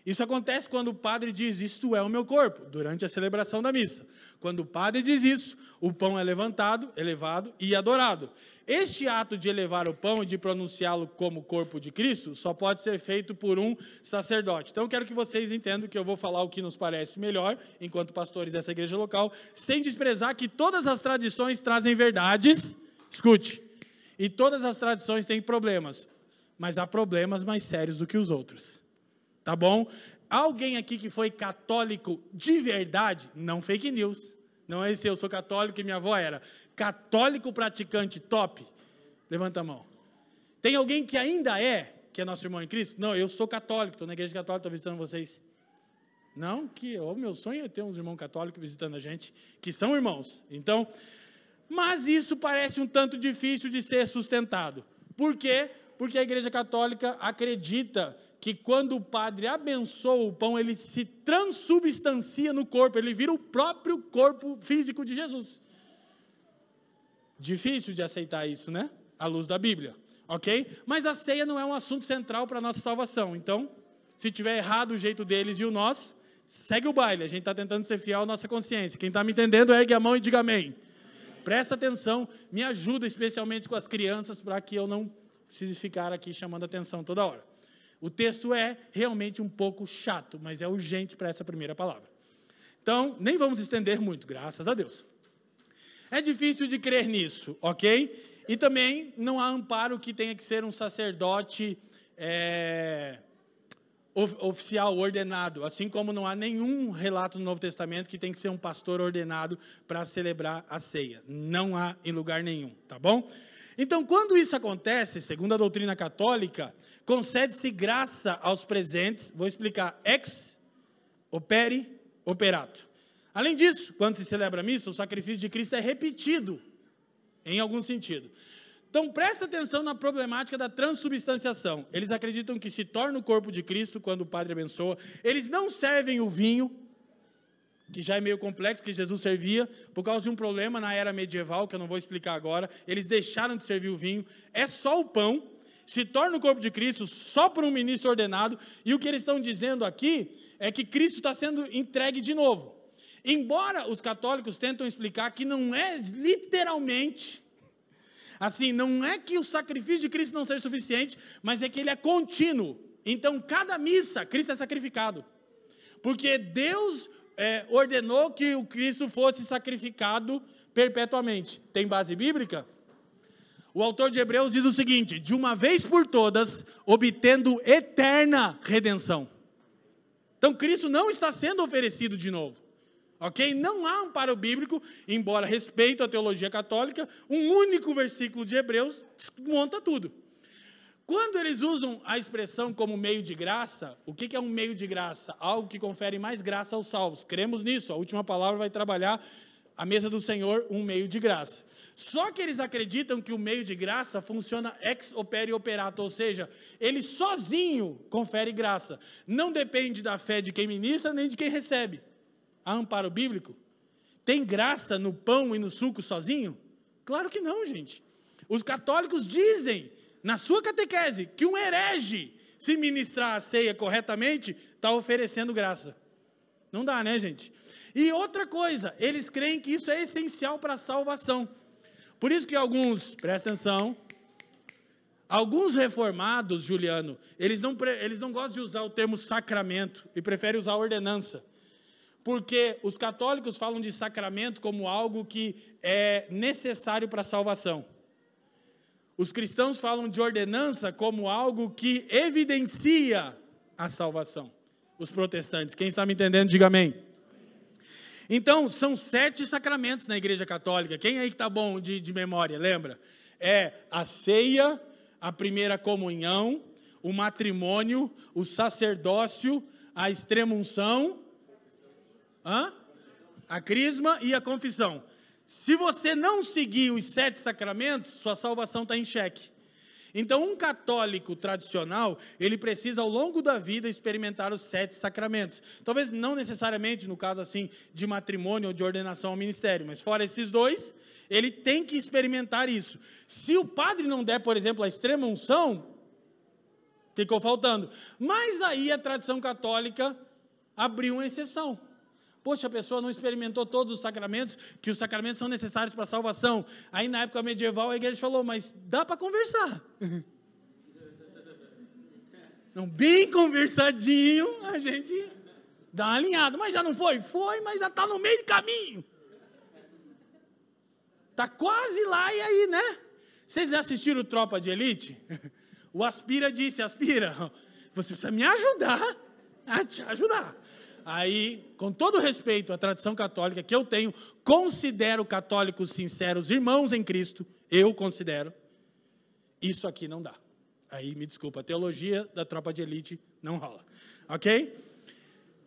Isso acontece quando o padre diz, isto é o meu corpo, durante a celebração da missa. Quando o padre diz isso, o pão é levantado, elevado e adorado. Este ato de elevar o pão e de pronunciá-lo como corpo de Cristo, só pode ser feito por um sacerdote. Então eu quero que vocês entendam que eu vou falar o que nos parece melhor, enquanto pastores dessa igreja local, sem desprezar que todas as tradições trazem verdades, escute, e todas as tradições têm problemas, mas há problemas mais sérios do que os outros. tá bom? Alguém aqui que foi católico de verdade, não fake news, não é esse eu sou católico e minha avó era, católico praticante top, levanta a mão. Tem alguém que ainda é, que é nosso irmão em Cristo? Não, eu sou católico, estou na igreja católica, estou visitando vocês. Não, que o meu sonho é ter uns irmãos católicos visitando a gente, que são irmãos. Então, mas isso parece um tanto difícil de ser sustentado. Por quê? Porque a igreja católica acredita que quando o padre abençoa o pão, ele se transubstancia no corpo, ele vira o próprio corpo físico de Jesus. Difícil de aceitar isso, né? À luz da Bíblia, ok? Mas a ceia não é um assunto central para a nossa salvação, então, se tiver errado o jeito deles e o nosso, segue o baile, a gente está tentando ser fiel à nossa consciência. Quem está me entendendo, ergue a mão e diga amém. Presta atenção, me ajuda especialmente com as crianças, para que eu não precise ficar aqui chamando atenção toda hora. O texto é realmente um pouco chato, mas é urgente para essa primeira palavra. Então, nem vamos estender muito, graças a Deus. É difícil de crer nisso, ok? E também não há amparo que tenha que ser um sacerdote... É... oficial, ordenado, assim como não há nenhum relato no Novo Testamento que tem que ser um pastor ordenado para celebrar a ceia, não há em lugar nenhum, tá bom? Então, quando isso acontece, segundo a doutrina católica, concede-se graça aos presentes, vou explicar, ex opere operato. Além disso, quando se celebra a missa, o sacrifício de Cristo é repetido, em algum sentido. Então, presta atenção na problemática da transubstanciação. Eles acreditam que se torna o corpo de Cristo quando o Padre abençoa. Eles não servem o vinho, que já é meio complexo, que Jesus servia, por causa de um problema na era medieval, que eu não vou explicar agora. Eles deixaram de servir o vinho. É só o pão, se torna o corpo de Cristo só por um ministro ordenado. E o que eles estão dizendo aqui é que Cristo está sendo entregue de novo. Embora os católicos tentam explicar que não é literalmente... Assim, não é que o sacrifício de Cristo não seja suficiente, mas é que ele é contínuo. Então, cada missa, Cristo é sacrificado. Porque Deus é, ordenou que o Cristo fosse sacrificado perpetuamente. Tem base bíblica? O autor de Hebreus diz o seguinte: de uma vez por todas, obtendo eterna redenção. Então, Cristo não está sendo oferecido de novo. Ok? Não há amparo bíblico, embora respeito à teologia católica, um único versículo de Hebreus monta tudo. Quando eles usam a expressão como meio de graça, o que é um meio de graça? Algo que confere mais graça aos salvos. Cremos nisso, a última palavra vai trabalhar a mesa do Senhor, um meio de graça. Só que eles acreditam que o meio de graça funciona ex opere operato, ou seja, ele sozinho confere graça. Não depende da fé de quem ministra, nem de quem recebe. Há amparo bíblico? Tem graça no pão e no suco sozinho? Claro que não, gente. Os católicos dizem, na sua catequese, que um herege, se ministrar a ceia corretamente, está oferecendo graça. Não dá, né, gente? E outra coisa, eles creem que isso é essencial para a salvação. Por isso que alguns, presta atenção, alguns reformados, Juliano, eles não, eles não gostam de usar o termo sacramento, e preferem usar ordenança. Porque os católicos falam de sacramento como algo que é necessário para a salvação. Os cristãos falam de ordenança como algo que evidencia a salvação. Os protestantes, quem está me entendendo, diga amém. Então, são sete sacramentos na Igreja Católica. Quem aí que está bom de, de memória, lembra? É a ceia, a primeira comunhão, o matrimônio, o sacerdócio, a extrema-unção... Hã? A crisma e a confissão. Se você não seguir os sete sacramentos, sua salvação está em xeque. Então, um católico tradicional, ele precisa ao longo da vida experimentar os sete sacramentos. Talvez não necessariamente, no caso assim, de matrimônio ou de ordenação ao ministério, mas fora esses dois, ele tem que experimentar isso. Se o padre não der, por exemplo, a extrema unção, ficou faltando. Mas aí a tradição católica abriu uma exceção. Poxa, a pessoa não experimentou todos os sacramentos, que os sacramentos são necessários para a salvação. Aí na época medieval a igreja falou, mas dá para conversar. Então, bem conversadinho, a gente dá uma alinhada. Mas já não foi? Foi, mas já está no meio do caminho. Está quase lá e aí, né? Vocês já assistiram Tropa de Elite? O Aspira disse, Aspira, você precisa me ajudar a te ajudar. Aí, com todo respeito à tradição católica que eu tenho, considero católicos sinceros irmãos em Cristo, eu considero, isso aqui não dá. Aí, me desculpa, a teologia da tropa de elite não rola, ok?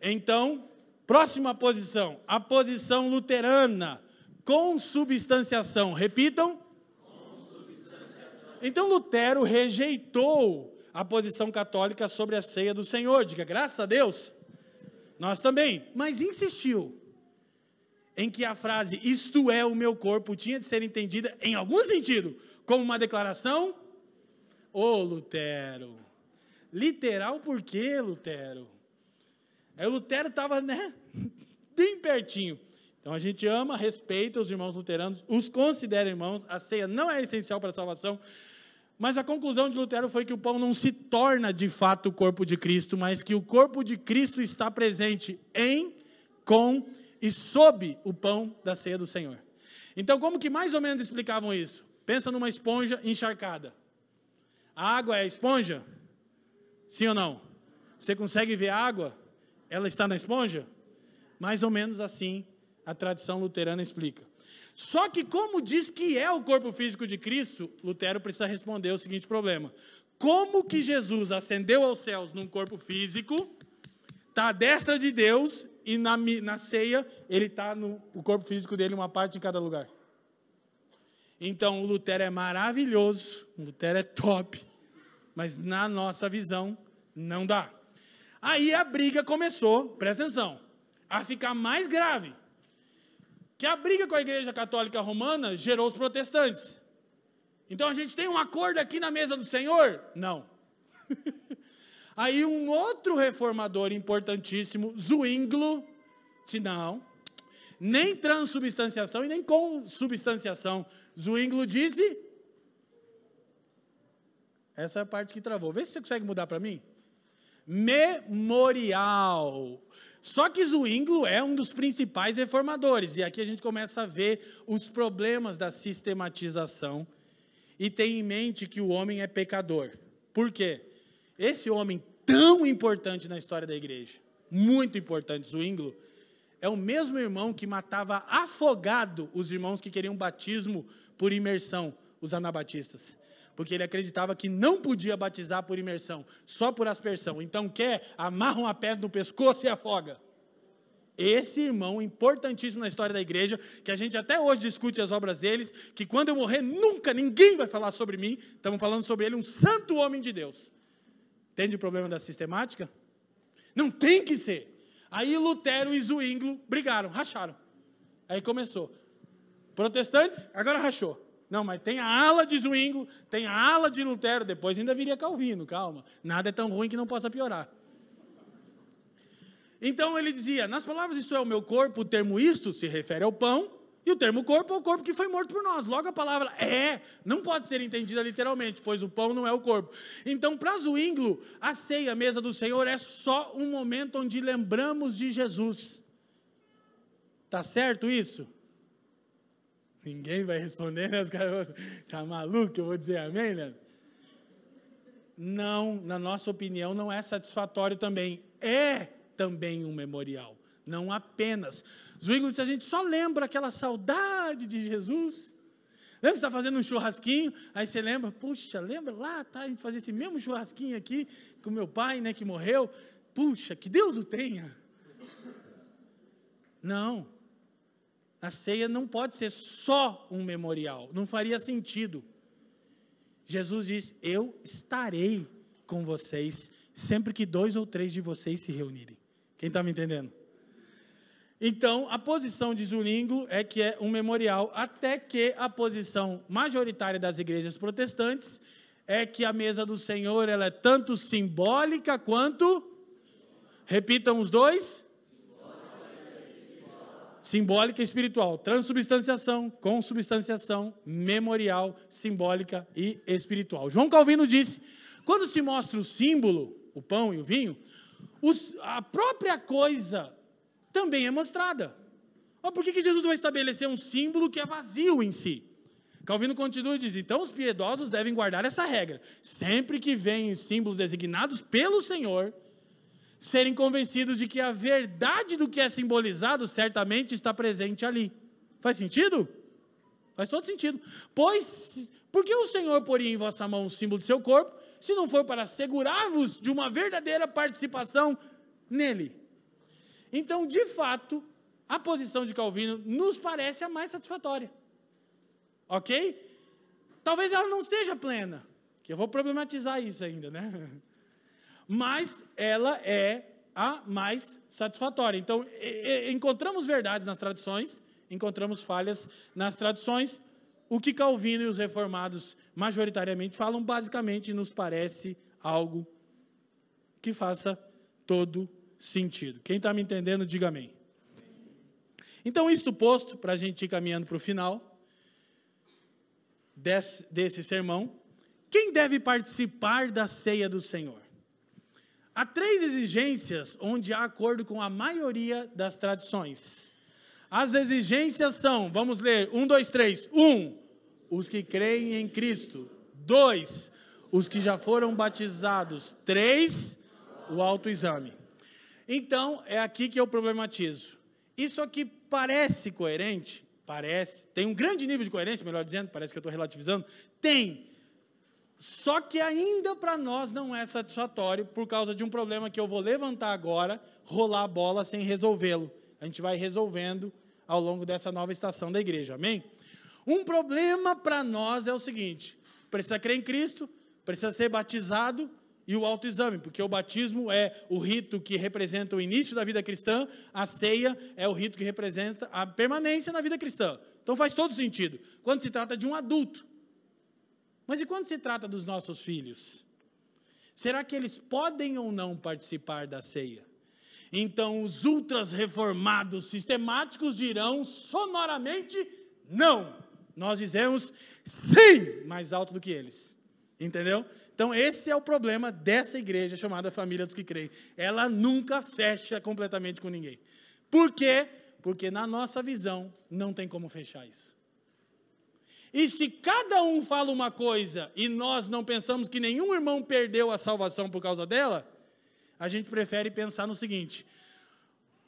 Então, próxima posição, a posição luterana, consubstanciação, repitam. Consubstanciação. Então, Lutero rejeitou a posição católica sobre a ceia do Senhor, diga, graças a Deus, nós também, mas insistiu em que a frase, isto é o meu corpo, tinha de ser entendida, em algum sentido, como uma declaração. Ô Lutero, literal por quê, Lutero? Aí o Lutero estava, né, bem pertinho. Então a gente ama, respeita os irmãos luteranos, os considera irmãos, a ceia não é essencial para a salvação, mas a conclusão de Lutero foi que o pão não se torna de fato o corpo de Cristo, mas que o corpo de Cristo está presente em, com e sob o pão da ceia do Senhor. Então como que mais ou menos explicavam isso? Pensa numa esponja encharcada. A água é a esponja? Sim ou não? Você consegue ver a água? Ela está na esponja? Mais ou menos assim a tradição luterana explica. Só que como diz que é o corpo físico de Cristo, Lutero precisa responder o seguinte problema. Como que Jesus ascendeu aos céus num corpo físico, está à destra de Deus e na, na ceia ele está no o corpo físico dele, uma parte em cada lugar? Então, o Lutero é maravilhoso, o Lutero é top, mas na nossa visão, não dá. Aí a briga começou, presta atenção, a ficar mais grave, que a briga com a Igreja Católica Romana gerou os protestantes. Então, a gente tem um acordo aqui na mesa do Senhor? Não. Aí um outro reformador importantíssimo, Zuínglio, disse não, nem transubstanciação e nem consubstanciação. Zuínglio disse, essa é a parte que travou, vê se você consegue mudar para mim, memorial. Só que Zuínglio é um dos principais reformadores, e aqui a gente começa a ver os problemas da sistematização, e tem em mente que o homem é pecador. Por quê? Esse homem tão importante na história da igreja, muito importante, Zuínglio, é o mesmo irmão que matava afogado os irmãos que queriam batismo por imersão, os anabatistas, porque ele acreditava que não podia batizar por imersão, só por aspersão, então quer, amarra uma pedra no pescoço e afoga. Esse irmão importantíssimo na história da igreja, que a gente até hoje discute as obras deles, que quando eu morrer nunca ninguém vai falar sobre mim, estamos falando sobre ele, um santo homem de Deus. Entende o problema da sistemática? Não tem que ser. Aí Lutero e Zuínglio brigaram, racharam. Aí começou. Protestantes, agora rachou. Não, mas tem a ala de Zuínglio, tem a ala de Lutero, depois ainda viria Calvino, calma. Nada é tão ruim que não possa piorar. Então ele dizia, nas palavras isto é o meu corpo, o termo isto se refere ao pão, e o termo corpo é o corpo que foi morto por nós. Logo a palavra é, não pode ser entendida literalmente, pois o pão não é o corpo. Então para Zuínglio, a ceia, a mesa do Senhor, é só um momento onde lembramos de Jesus. Está certo isso? Ninguém vai responder, né? Os caras vão, tá maluco, eu vou dizer amém, né? Não, na nossa opinião, não é satisfatório também. É também um memorial, não apenas. Zuínglio disse, a gente só lembra aquela saudade de Jesus. Lembra que você está fazendo um churrasquinho, aí você lembra, puxa, lembra lá, tá, a gente fazia esse mesmo churrasquinho aqui, com meu pai, né, que morreu. Puxa, que Deus o tenha. Não. A ceia não pode ser só um memorial, não faria sentido. Jesus diz, eu estarei com vocês, sempre que dois ou três de vocês se reunirem. Quem está me entendendo? Então, a posição de Zuínglio é que é um memorial, até que a posição majoritária das igrejas protestantes é que a mesa do Senhor, ela é tanto simbólica quanto, repitam os dois, simbólica e espiritual, transubstanciação, consubstanciação, memorial, simbólica e espiritual. João Calvino disse, quando se mostra o símbolo, o pão e o vinho, os, a própria coisa também é mostrada. Oh, por que, que Jesus vai estabelecer um símbolo que é vazio em si? Calvino continua e diz, então os piedosos devem guardar essa regra, sempre que vêm símbolos designados pelo Senhor, serem convencidos de que a verdade do que é simbolizado certamente está presente ali. Faz sentido? Faz todo sentido. Pois, por que o Senhor poria em vossa mão o símbolo de seu corpo, se não for para assegurar-vos de uma verdadeira participação nele? Então, de fato, a posição de Calvino nos parece a mais satisfatória, ok? Talvez ela não seja plena, que eu vou problematizar isso ainda, né? Mas ela é a mais satisfatória. Então, e, e, encontramos verdades nas tradições, encontramos falhas nas tradições. O que Calvino e os reformados majoritariamente falam, basicamente, nos parece algo que faça todo sentido. Quem está me entendendo, diga amém. Então, isto posto, para a gente ir caminhando para o final desse, desse sermão, quem deve participar da ceia do Senhor? Há três exigências onde há acordo com a maioria das tradições. As exigências são, vamos ler, um, dois, três. Um, os que creem em Cristo. Dois, os que já foram batizados. Três, o autoexame. Então, é aqui que eu problematizo. Isso aqui parece coerente, parece, tem um grande nível de coerência, melhor dizendo, parece que eu estou relativizando, tem, só que ainda para nós não é satisfatório, por causa de um problema que eu vou levantar agora, rolar a bola sem resolvê-lo, a gente vai resolvendo ao longo dessa nova estação da igreja, amém? Um problema para nós é o seguinte, precisa crer em Cristo, precisa ser batizado, e o autoexame, porque o batismo é o rito que representa o início da vida cristã, a ceia é o rito que representa a permanência na vida cristã. Então faz todo sentido, quando se trata de um adulto. Mas e quando se trata dos nossos filhos? Será que eles podem ou não participar da ceia? Então os ultras reformados sistemáticos dirão sonoramente não. Nós dizemos sim, mais alto do que eles. Entendeu? Então esse é o problema dessa igreja chamada Família dos Que Creem. Ela nunca fecha completamente com ninguém. Por quê? Porque na nossa visão não tem como fechar isso. E se cada um fala uma coisa e nós não pensamos que nenhum irmão perdeu a salvação por causa dela, a gente prefere pensar no seguinte,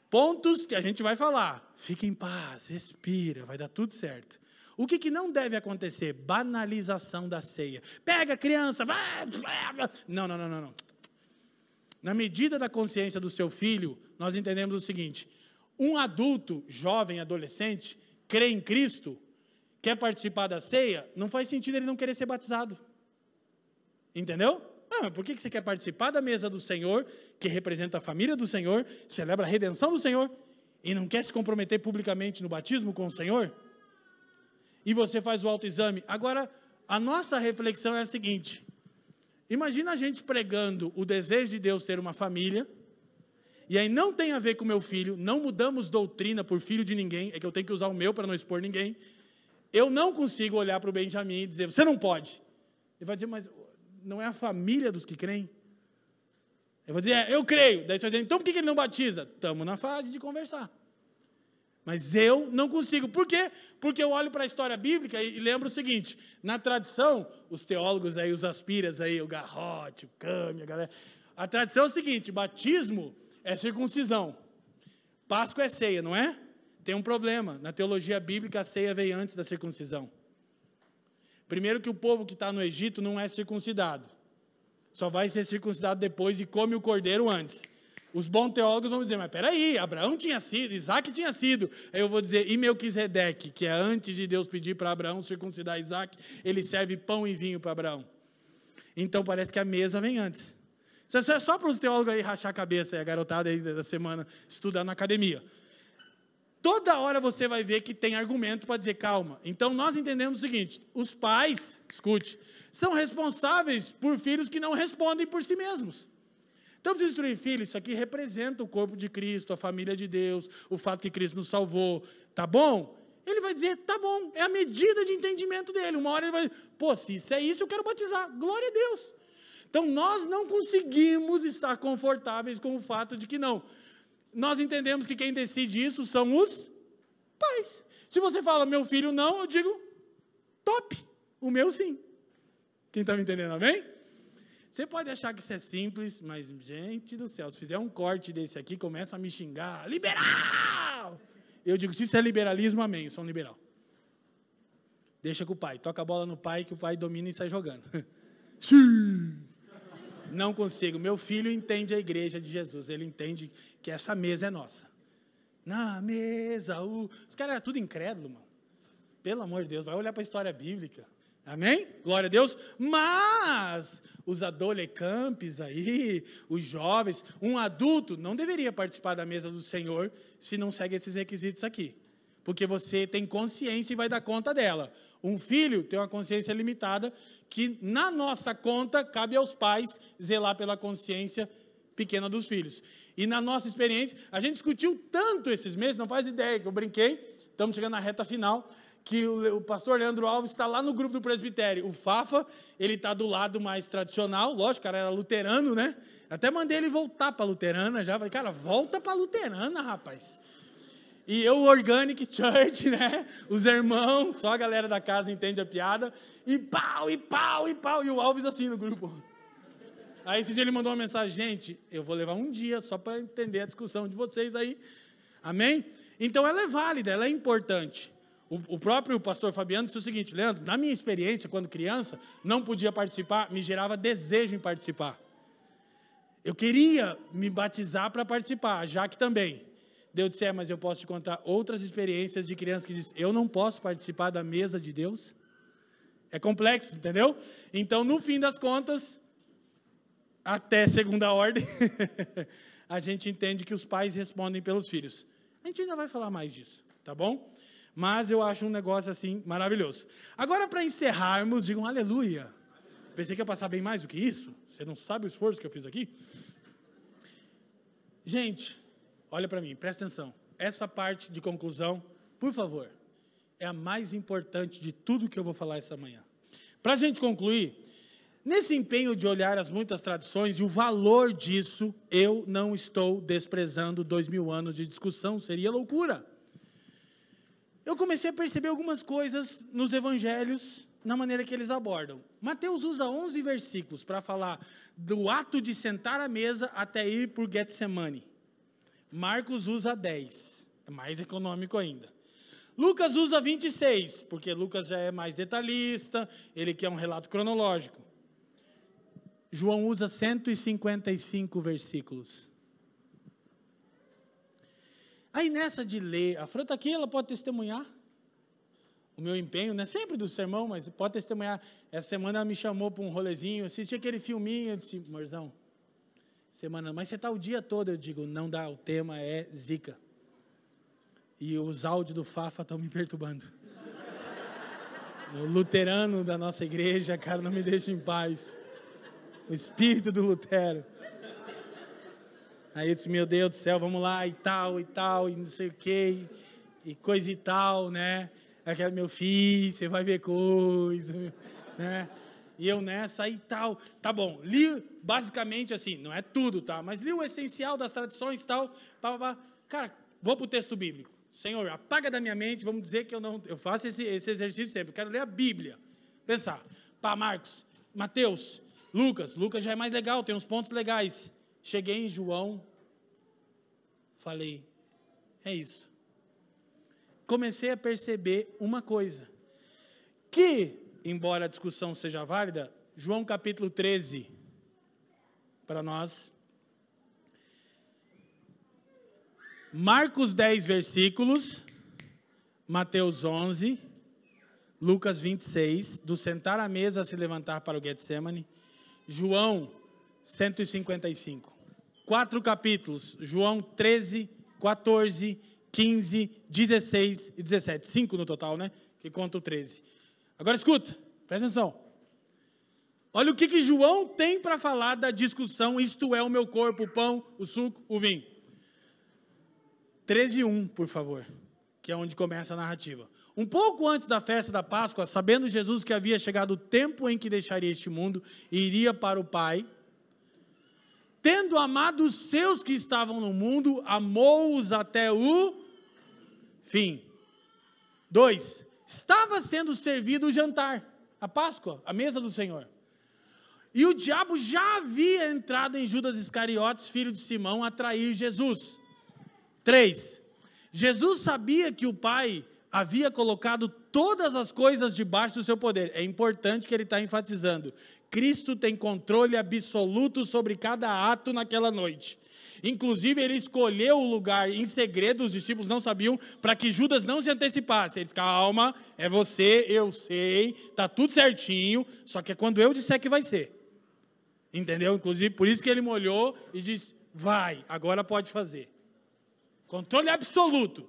pontos que a gente vai falar, fica em paz, respira, vai dar tudo certo. O que, que não deve acontecer? Banalização da ceia. Pega a criança, vai... Não, não, não, não, não. Na medida da consciência do seu filho, nós entendemos o seguinte, um adulto, jovem, adolescente, crê em Cristo, quer participar da ceia, não faz sentido ele não querer ser batizado. Entendeu? Ah, mas por que, que você quer participar da mesa do Senhor, que representa a família do Senhor, celebra a redenção do Senhor, e não quer se comprometer publicamente no batismo com o Senhor? E você faz o autoexame. Agora, a nossa reflexão é a seguinte, imagina a gente pregando o desejo de Deus ter uma família, e aí não tem a ver com meu filho, não mudamos doutrina por filho de ninguém, é que eu tenho que usar o meu para não expor ninguém, eu não consigo olhar para o Benjamin e dizer, você não pode, ele vai dizer, mas não é a família dos que creem? Eu vou dizer, é, eu creio, daí você vai dizer, então por que ele não batiza? Estamos na fase de conversar. Mas eu não consigo, por quê? Porque eu olho para a história bíblica e lembro o seguinte, na tradição, os teólogos aí, os aspiras aí, o Garrote, o Câmbio, a galera, a tradição é o seguinte, batismo é circuncisão, Páscoa é ceia, não é? Tem um problema, na teologia bíblica a ceia veio antes da circuncisão, primeiro que o povo que está no Egito não é circuncidado, só vai ser circuncidado depois e come o cordeiro antes. Os bons teólogos vão dizer, mas peraí, Abraão tinha sido, Isaac tinha sido. Aí eu vou dizer, e Melquisedeque, que é antes de Deus pedir para Abraão circuncidar Isaac, ele serve pão e vinho para Abraão. Então parece que a mesa vem antes. Isso é só para os teólogos aí rachar a cabeça, a garotada aí da semana estudar na academia. Toda hora você vai ver que tem argumento para dizer, calma. Então nós entendemos o seguinte, os pais, escute, são responsáveis por filhos que não respondem por si mesmos. Então, preciso instruir filho, isso aqui representa o corpo de Cristo, a família de Deus, o fato que Cristo nos salvou, tá bom? Ele vai dizer, tá bom, é a medida de entendimento dele, uma hora ele vai, pô, se isso é isso, eu quero batizar, glória a Deus. Então, nós não conseguimos estar confortáveis com o fato de que não, nós entendemos que quem decide isso são os pais. Se você fala, meu filho não, eu digo, top, o meu sim. Quem está me entendendo, amém? Você pode achar que isso é simples, mas, gente do céu, se fizer um corte desse aqui, começa a me xingar. Liberal! Eu digo, se isso é liberalismo, amém, eu sou um liberal. Deixa com o pai, toca a bola no pai, que o pai domina e sai jogando. Sim! Não consigo. Meu filho entende a igreja de Jesus, ele entende que essa mesa é nossa. Na mesa, o... os caras eram tudo incrédulo, mano. Pelo amor de Deus, vai olhar para a história bíblica. Amém? Glória a Deus. Mas os adolescentes aí, os jovens, um adulto não deveria participar da mesa do Senhor se não segue esses requisitos aqui. Porque você tem consciência e vai dar conta dela. Um filho tem uma consciência limitada que na nossa conta cabe aos pais zelar pela consciência pequena dos filhos. E na nossa experiência, a gente discutiu tanto esses meses, não faz ideia que eu brinquei, estamos chegando na reta final, que o, o pastor Leandro Alves está lá no grupo do presbitério, o Fafa, ele está do lado mais tradicional, lógico, cara, era luterano, né? Até mandei ele voltar para a luterana já, falei, cara, volta para a luterana, rapaz. E eu, Organic Church, né? Os irmãos, só a galera da casa entende a piada, e pau, e pau, e pau, e o Alves assim no grupo. Aí esse dia ele mandou uma mensagem, gente, eu vou levar um dia só para entender a discussão de vocês aí, amém? Então ela é válida, ela é importante. O próprio pastor Fabiano disse o seguinte, Leandro, na minha experiência, quando criança, não podia participar, me gerava desejo em participar. Eu queria me batizar para participar, a Jaque também. Deus disse, é, mas eu posso te contar outras experiências de criança que diz, eu não posso participar da mesa de Deus. É complexo, entendeu? Então, no fim das contas, até segunda ordem, a gente entende que os pais respondem pelos filhos. A gente ainda vai falar mais disso, tá bom? Mas eu acho um negócio assim, maravilhoso. Agora, para encerrarmos, digam aleluia. Pensei que ia passar bem mais do que isso. Você não sabe o esforço que eu fiz aqui? Gente, olha para mim, presta atenção. Essa parte de conclusão, por favor, é a mais importante de tudo que eu vou falar essa manhã. Para a gente concluir, nesse empenho de olhar as muitas tradições e o valor disso, eu não estou desprezando dois mil anos de discussão, seria loucura. Eu comecei a perceber algumas coisas nos evangelhos, na maneira que eles abordam. Mateus usa onze versículos para falar do ato de sentar à mesa até ir para o Getsemane. Marcos usa dez, é mais econômico ainda. Lucas usa vinte e seis, porque Lucas já é mais detalhista, ele quer um relato cronológico. João usa cento e cinquenta e cinco versículos. Aí nessa de ler, a Fran está aqui, ela pode testemunhar, o meu empenho, não é sempre do sermão, mas pode testemunhar, essa semana ela me chamou para um rolezinho, assisti aquele filminho, eu disse, morzão, semana, mas você está o dia todo, eu digo, não dá, o tema é zica, e os áudios do Fafa estão me perturbando, o luterano da nossa igreja, cara, não me deixa em paz, o espírito do Lutero. Aí eu disse, meu Deus do céu, vamos lá, e tal, e tal, e não sei o quê, e coisa e tal, né? Aquela, meu filho, você vai ver coisa, né? E eu nessa, e tal, tá bom, li basicamente assim, não é tudo, tá? Mas li o essencial das tradições e tal, pá, pá, pá. Cara, vou pro texto bíblico. Senhor, apaga da minha mente, vamos dizer que eu não, eu faço esse, esse exercício sempre, eu quero ler a Bíblia, pensar, pá, Marcos, Mateus, Lucas, Lucas já é mais legal, tem uns pontos legais. Cheguei em João, falei, é isso. Comecei a perceber uma coisa, que, embora a discussão seja válida, João capítulo treze, para nós, Marcos dez versículos, Mateus onze, Lucas vinte e seis, do sentar à mesa a se levantar para o Getsemane, João cento e cinquenta e cinco. Quatro capítulos, João treze, quatorze, quinze, dezesseis e dezessete, cinco no total, né, que conta o treze, agora escuta, presta atenção, olha o que, que João tem para falar da discussão, isto é o meu corpo, o pão, o suco, o vinho, treze e um, por favor, que é onde começa a narrativa, um pouco antes da festa da Páscoa, sabendo Jesus que havia chegado o tempo em que deixaria este mundo, e iria para o Pai, tendo amado os seus que estavam no mundo, amou-os até o fim. Dois, estava sendo servido o jantar, a Páscoa, a mesa do Senhor. E o diabo já havia entrado em Judas Iscariotes, filho de Simão, a trair Jesus. Três. Jesus sabia que o Pai havia colocado todas as coisas debaixo do seu poder. É importante que ele está enfatizando. Cristo tem controle absoluto sobre cada ato naquela noite. Inclusive, ele escolheu o lugar em segredo, os discípulos não sabiam, para que Judas não se antecipasse. Ele disse, calma, é você, eu sei, está tudo certinho, só que é quando eu disser que vai ser. Entendeu? Inclusive, por isso que ele molhou e disse, vai, agora pode fazer. Controle absoluto.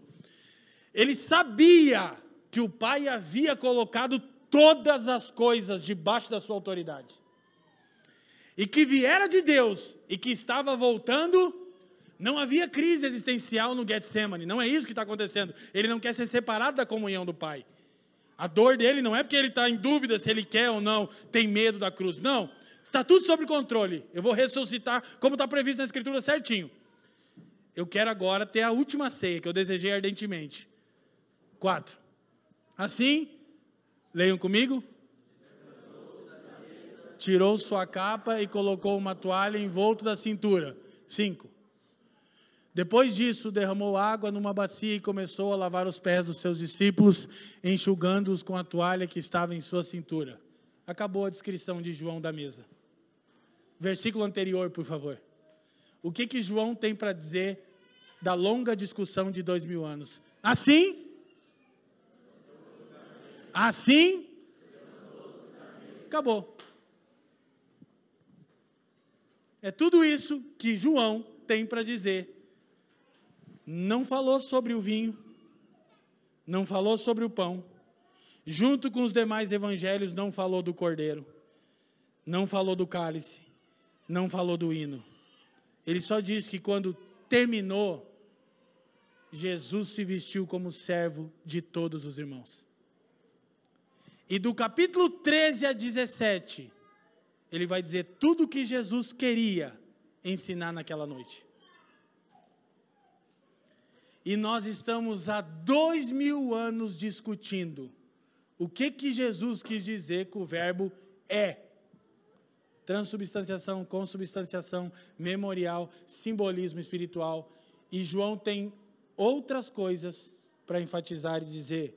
Ele sabia que o Pai havia colocado todas as coisas debaixo da sua autoridade. E que viera de Deus, e que estava voltando, não havia crise existencial no Getsêmani, não é isso que está acontecendo, ele não quer ser separado da comunhão do Pai, a dor dele não é porque ele está em dúvida se ele quer ou não, tem medo da cruz, não, está tudo sob controle, eu vou ressuscitar, como está previsto na Escritura certinho, eu quero agora ter a última ceia, que eu desejei ardentemente. Quatro, assim, leiam comigo, tirou sua capa e colocou uma toalha envolto da cintura. Cinco. Depois disso, derramou água numa bacia e começou a lavar os pés dos seus discípulos, enxugando-os com a toalha que estava em sua cintura. Acabou a descrição de João da mesa. Versículo anterior, por favor. O que que João tem para dizer da longa discussão de dois mil anos? Assim? Assim? Acabou. É tudo isso que João tem para dizer. Não falou sobre o vinho, não falou sobre o pão, junto com os demais evangelhos não falou do cordeiro, não falou do cálice, não falou do hino. Ele só diz que quando terminou, Jesus se vestiu como servo de todos os irmãos. E do capítulo treze a dezessete... ele vai dizer tudo o que Jesus queria ensinar naquela noite. E nós estamos há dois mil anos discutindo o que que Jesus quis dizer com o verbo é. Transubstanciação, consubstanciação, memorial, simbolismo espiritual. E João tem outras coisas para enfatizar e dizer.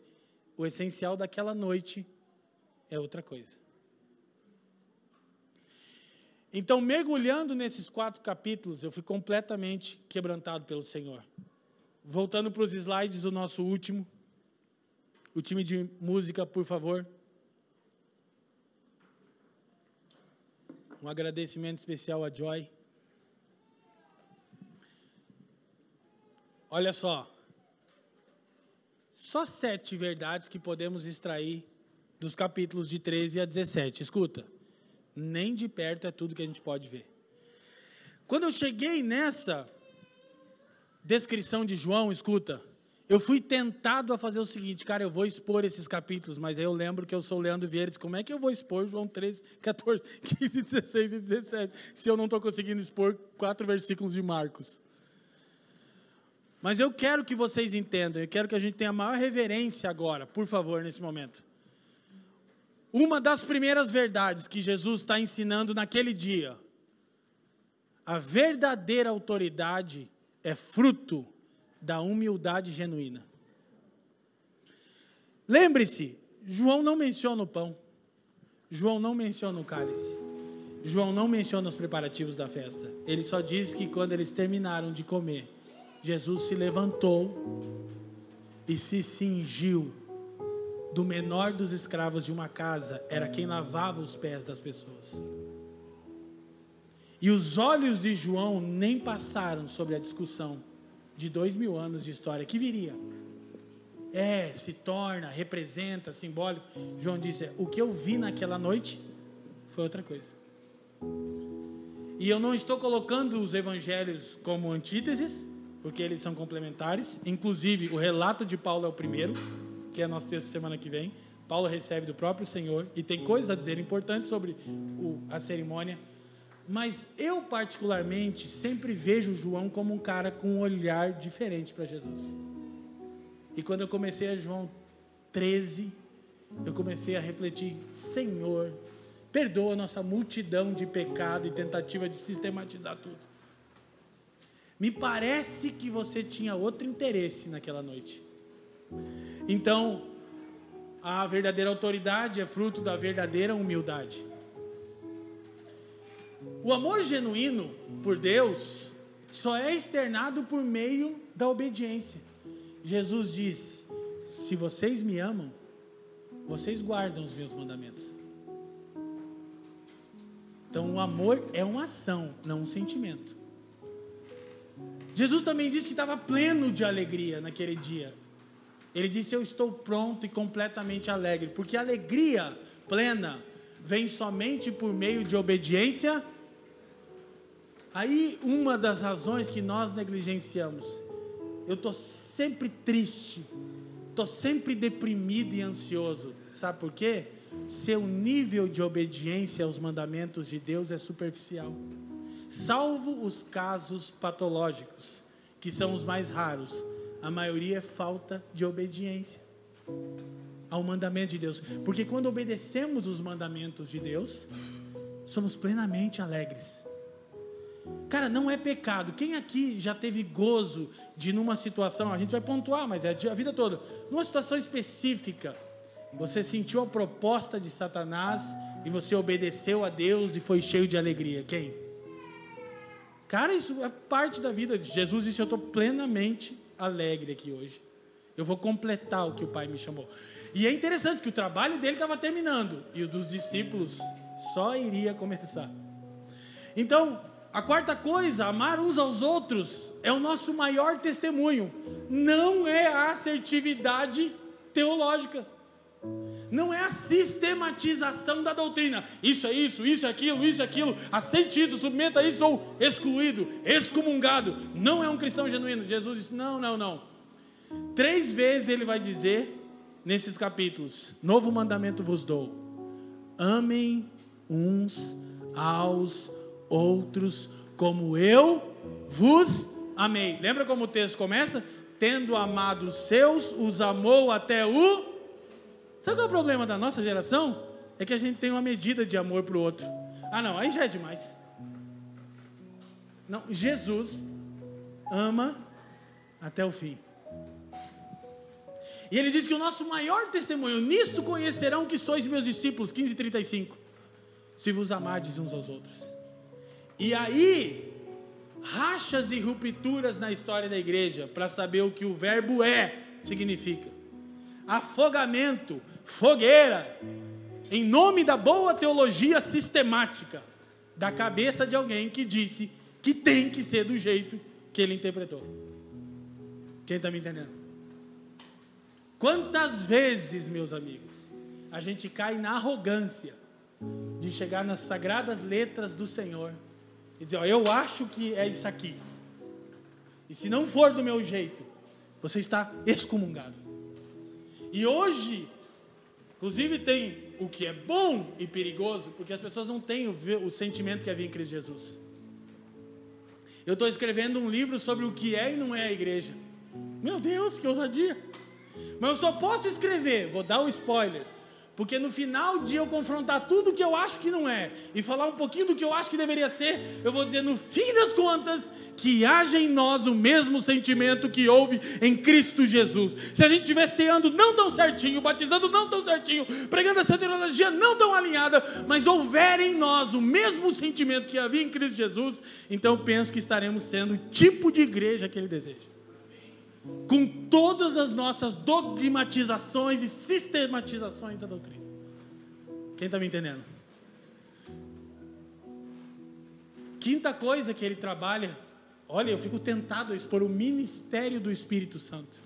O essencial daquela noite é outra coisa. Então, mergulhando nesses quatro capítulos, eu fui completamente quebrantado pelo Senhor. Voltando para os slides, o nosso último. O time de música, por favor. Um agradecimento especial a Joy. Olha só. Só sete verdades que podemos extrair dos capítulos de treze a dezessete. Escuta. Nem de perto é tudo que a gente pode ver. Quando eu cheguei nessa descrição de João, escuta, eu fui tentado a fazer o seguinte, cara, eu vou expor esses capítulos, mas aí eu lembro que eu sou o Leandro Vieira, como é que eu vou expor João treze, catorze, quinze, dezesseis e dezessete, se eu não estou conseguindo expor quatro versículos de Marcos? Mas eu quero que vocês entendam, eu quero que a gente tenha a maior reverência agora, por favor, nesse momento. Uma das primeiras verdades que Jesus está ensinando naquele dia, a verdadeira autoridade é fruto da humildade genuína. Lembre-se, João não menciona o pão, João não menciona o cálice, João não menciona os preparativos da festa, ele só diz que quando eles terminaram de comer, Jesus se levantou e se cingiu. Do menor dos escravos de uma casa, era quem lavava os pés das pessoas. E os olhos de João nem passaram sobre a discussão de dois mil anos de história que viria. É, se torna, representa, simbólico. João disse, o que eu vi naquela noite foi outra coisa. E eu não estou colocando os evangelhos como antíteses, porque eles são complementares. Inclusive, o relato de Paulo é o primeiro, que é nosso texto semana que vem. Paulo recebe do próprio Senhor, e tem coisas a dizer importantes sobre o, a cerimônia, mas eu particularmente sempre vejo João como um cara com um olhar diferente para Jesus, e quando eu comecei a João treze, eu comecei a refletir, Senhor, Perdoa nossa multidão de pecado e tentativa de sistematizar tudo. Me parece que você tinha outro interesse naquela noite. Então, a verdadeira autoridade é fruto da verdadeira humildade. O amor genuíno por Deus só é externado por meio da obediência. Jesus diz: se vocês me amam, vocês guardam os meus mandamentos. Então o amor é uma ação, não um sentimento. Jesus também disse que estava pleno de alegria naquele dia. Ele disse: eu estou pronto e completamente alegre, porque a alegria plena vem somente por meio de obediência. Aí uma das razões que nós negligenciamos: eu estou sempre triste, estou sempre deprimido e ansioso. Sabe por quê? Seu nível de obediência aos mandamentos de Deus é superficial, salvo os casos patológicos, que são os mais raros. A maioria é falta de obediência ao mandamento de Deus, porque quando obedecemos os mandamentos de Deus, somos plenamente alegres. Cara, não é pecado. Quem aqui já teve gozo de, numa situação, a gente vai pontuar, mas é a vida toda, numa situação específica, você sentiu a proposta de Satanás e você obedeceu a Deus e foi cheio de alegria? Quem? Cara, isso é parte da vida. Jesus disse: eu estou plenamente alegre aqui hoje. Eu vou completar o que o Pai me chamou. E é interessante que o trabalho dele estava terminando e o dos discípulos só iria começar. Então, a quarta coisa, amar uns aos outros, é o nosso maior testemunho. Não é a assertividade teológica, não é a sistematização da doutrina. Isso é isso, isso é aquilo, isso é aquilo, aceite isso, submeta isso, ou excluído, excomungado. Não é um cristão genuíno. Jesus disse: não, não, não. Três vezes ele vai dizer nesses capítulos: novo mandamento vos dou, amem uns aos outros. Outros como eu vos amei. Lembra como o texto começa? Tendo amado os seus, os amou até o... Sabe qual é o problema da nossa geração? É que a gente tem uma medida de amor para o outro. Ah não, aí já é demais. Não, Jesus ama até o fim. E ele diz que o nosso maior testemunho: nisto conhecerão que sois meus discípulos, quinze, trinta e cinco, se vos amardes uns aos outros. E aí, rachas e rupturas na história da igreja, para saber o que o verbo é significa. Afogamento, fogueira, em nome da boa teologia sistemática, da cabeça de alguém que disse que tem que ser do jeito que ele interpretou. Quem está me entendendo? Quantas vezes, meus amigos, a gente cai na arrogância de chegar nas sagradas letras do Senhor e dizer: ó, eu acho que é isso aqui, e se não for do meu jeito, você está excomungado. E hoje, inclusive, tem o que é bom e perigoso, porque as pessoas não têm o, o sentimento que havia em Cristo Jesus. Eu estou escrevendo um livro sobre o que é e não é a igreja. Meu Deus, que ousadia! Mas eu só posso escrever, vou dar um spoiler, porque no final de eu confrontar tudo que eu acho que não é, e falar um pouquinho do que eu acho que deveria ser, eu vou dizer, no fim das contas, que haja em nós o mesmo sentimento que houve em Cristo Jesus. Se a gente estiver ceando não tão certinho, batizando não tão certinho, pregando essa teologia não tão alinhada, mas houver em nós o mesmo sentimento que havia em Cristo Jesus, então eu penso que estaremos sendo o tipo de igreja que Ele deseja. Com todas as nossas dogmatizações e sistematizações da doutrina. Quem está me entendendo? Quinta coisa que ele trabalha, olha, eu fico tentado a expor o ministério do Espírito Santo.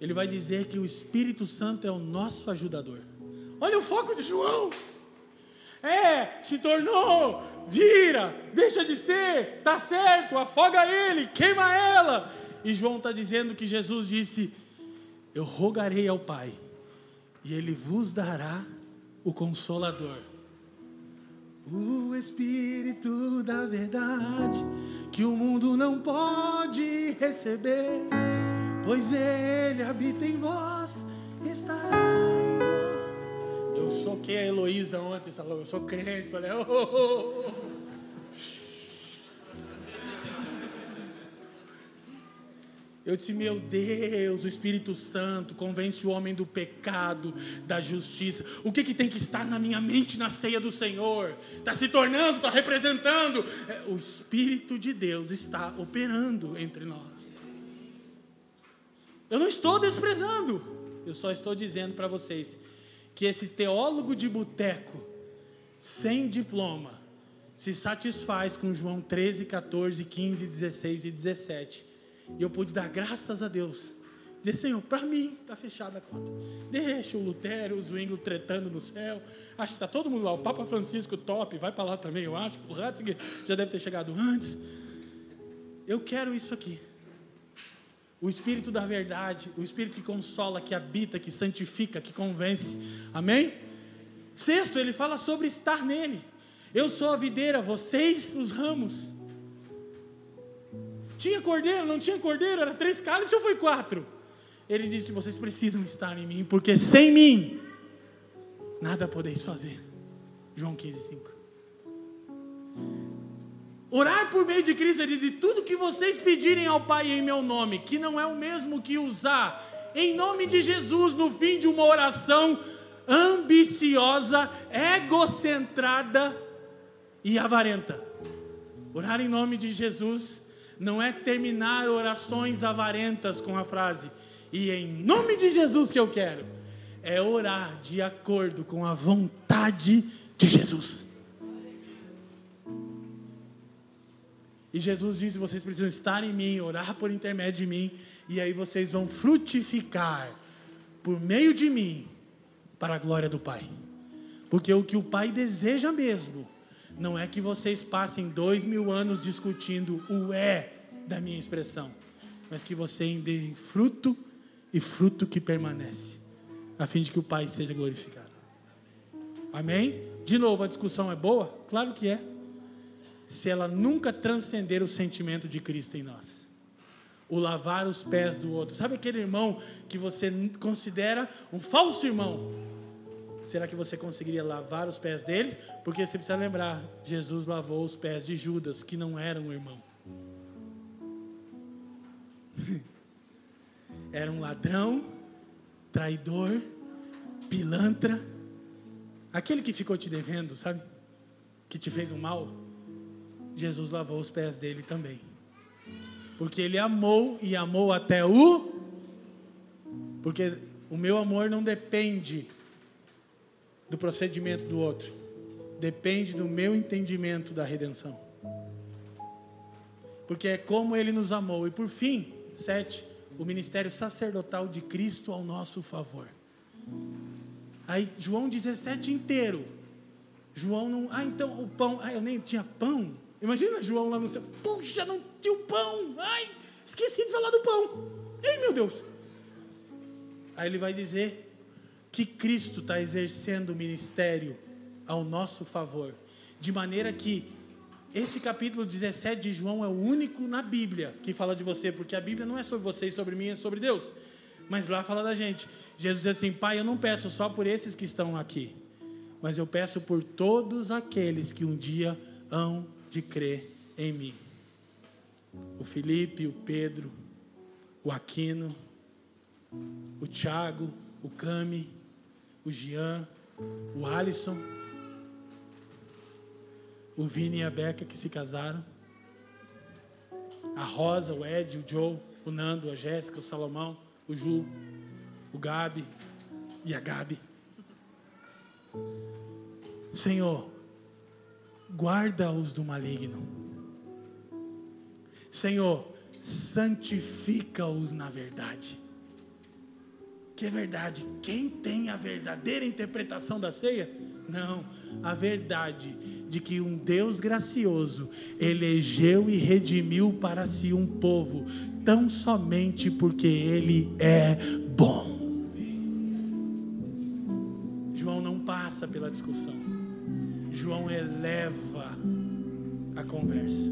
Ele vai dizer que o Espírito Santo é o nosso ajudador. Olha o foco de João. É, se tornou... vira, deixa de ser, está certo, afoga ele, queima ela. E João está dizendo que Jesus disse: eu rogarei ao Pai e Ele vos dará o Consolador, o Espírito da verdade, que o mundo não pode receber, pois Ele habita em vós e estará em vós. eu sou quem a Heloísa ontem falou, eu sou crente. Falei, oh, oh, oh. Eu disse, meu Deus, o Espírito Santo convence o homem do pecado, da justiça. O que, que tem que estar na minha mente na ceia do Senhor? Está se tornando, está representando. O Espírito de Deus está operando entre nós. Eu não estou desprezando. Eu só estou dizendo para vocês que esse teólogo de boteco, sem diploma, se satisfaz com João treze, quatorze, quinze, dezesseis e dezessete. E eu pude dar graças a Deus. Dizer, Senhor, para mim está fechada a conta. Deixa o Lutero, o Zuínglio tretando no céu. Acho que está todo mundo lá. O Papa Francisco, top, vai para lá também, eu acho. O Ratzinger já deve ter chegado antes. Eu quero isso aqui. O Espírito da verdade, o Espírito que consola, que habita, que santifica, que convence. Amém? Sexto, ele fala sobre estar nele. Eu sou a videira, vocês os ramos. Tinha cordeiro, não tinha cordeiro, era três cálices ou foi quatro? Ele disse, vocês precisam estar em mim, porque sem mim, nada podeis fazer. João quinze, cinco. Orar por meio de Cristo, ele diz, e tudo que vocês pedirem ao Pai em meu nome, que não é o mesmo que usar, em nome de Jesus, no fim de uma oração ambiciosa, egocentrada e avarenta. Orar em nome de Jesus não é terminar orações avarentas com a frase, e em nome de Jesus que eu quero, é orar de acordo com a vontade de Jesus. E Jesus diz, vocês precisam estar em mim, orar por intermédio de mim, e aí vocês vão frutificar por meio de mim, para a glória do Pai. Porque o que o Pai deseja mesmo, não é que vocês passem dois mil anos discutindo o é da minha expressão, mas que vocês deem fruto e fruto que permanece, a fim de que o Pai seja glorificado. Amém? De novo, a discussão é boa? Claro que é, se ela nunca transcender o sentimento de Cristo em nós. O lavar os pés do outro. Sabe aquele irmão que você considera um falso irmão? Será que você conseguiria lavar os pés deles? Porque você precisa lembrar, Jesus lavou os pés de Judas, que não era um irmão. Era um ladrão, traidor, pilantra, aquele que ficou te devendo, sabe? Que te fez um mal. Jesus lavou os pés dele também. Porque ele amou e amou até o... Porque o meu amor não depende do procedimento do outro, depende do meu entendimento da redenção, porque é como ele nos amou. E por fim, sete, o ministério sacerdotal de Cristo ao nosso favor. Aí João dezessete inteiro, João não, ah então o pão, ah eu nem tinha pão, imagina João lá no céu, puxa, não tinha o pão, ai, esqueci de falar do pão, ei meu Deus. Aí ele vai dizer que Cristo está exercendo o ministério ao nosso favor, de maneira que esse capítulo dezessete de João é o único na Bíblia que fala de você, porque a Bíblia não é sobre você e sobre mim, é sobre Deus, mas lá fala da gente. Jesus diz assim, Pai, eu não peço só por esses que estão aqui, mas eu peço por todos aqueles que um dia hão de crer em mim, o Felipe, o Pedro, o Aquino, o Tiago, o Cami, o Jean, o Alisson, o Vini e a Beca que se casaram, a Rosa, o Ed, o Joe, o Nando, a Jéssica, o Salomão, o Ju, o Gabi e a Gabi. Senhor, guarda-os do maligno. Senhor, santifica-os na verdade. Que é verdade, quem tem a verdadeira interpretação da ceia? Não, a verdade de que um Deus gracioso elegeu e redimiu para si um povo, tão somente porque ele é bom. João não passa pela discussão, João eleva a conversa.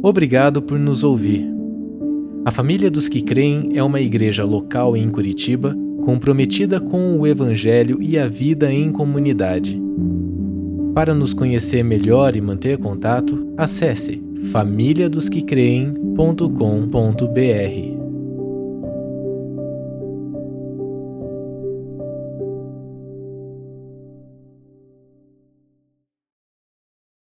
Obrigado por nos ouvir. A Família dos Que Creem é uma igreja local em Curitiba, comprometida com o Evangelho e a vida em comunidade. Para nos conhecer melhor e manter contato, acesse família dos que creem ponto com ponto br.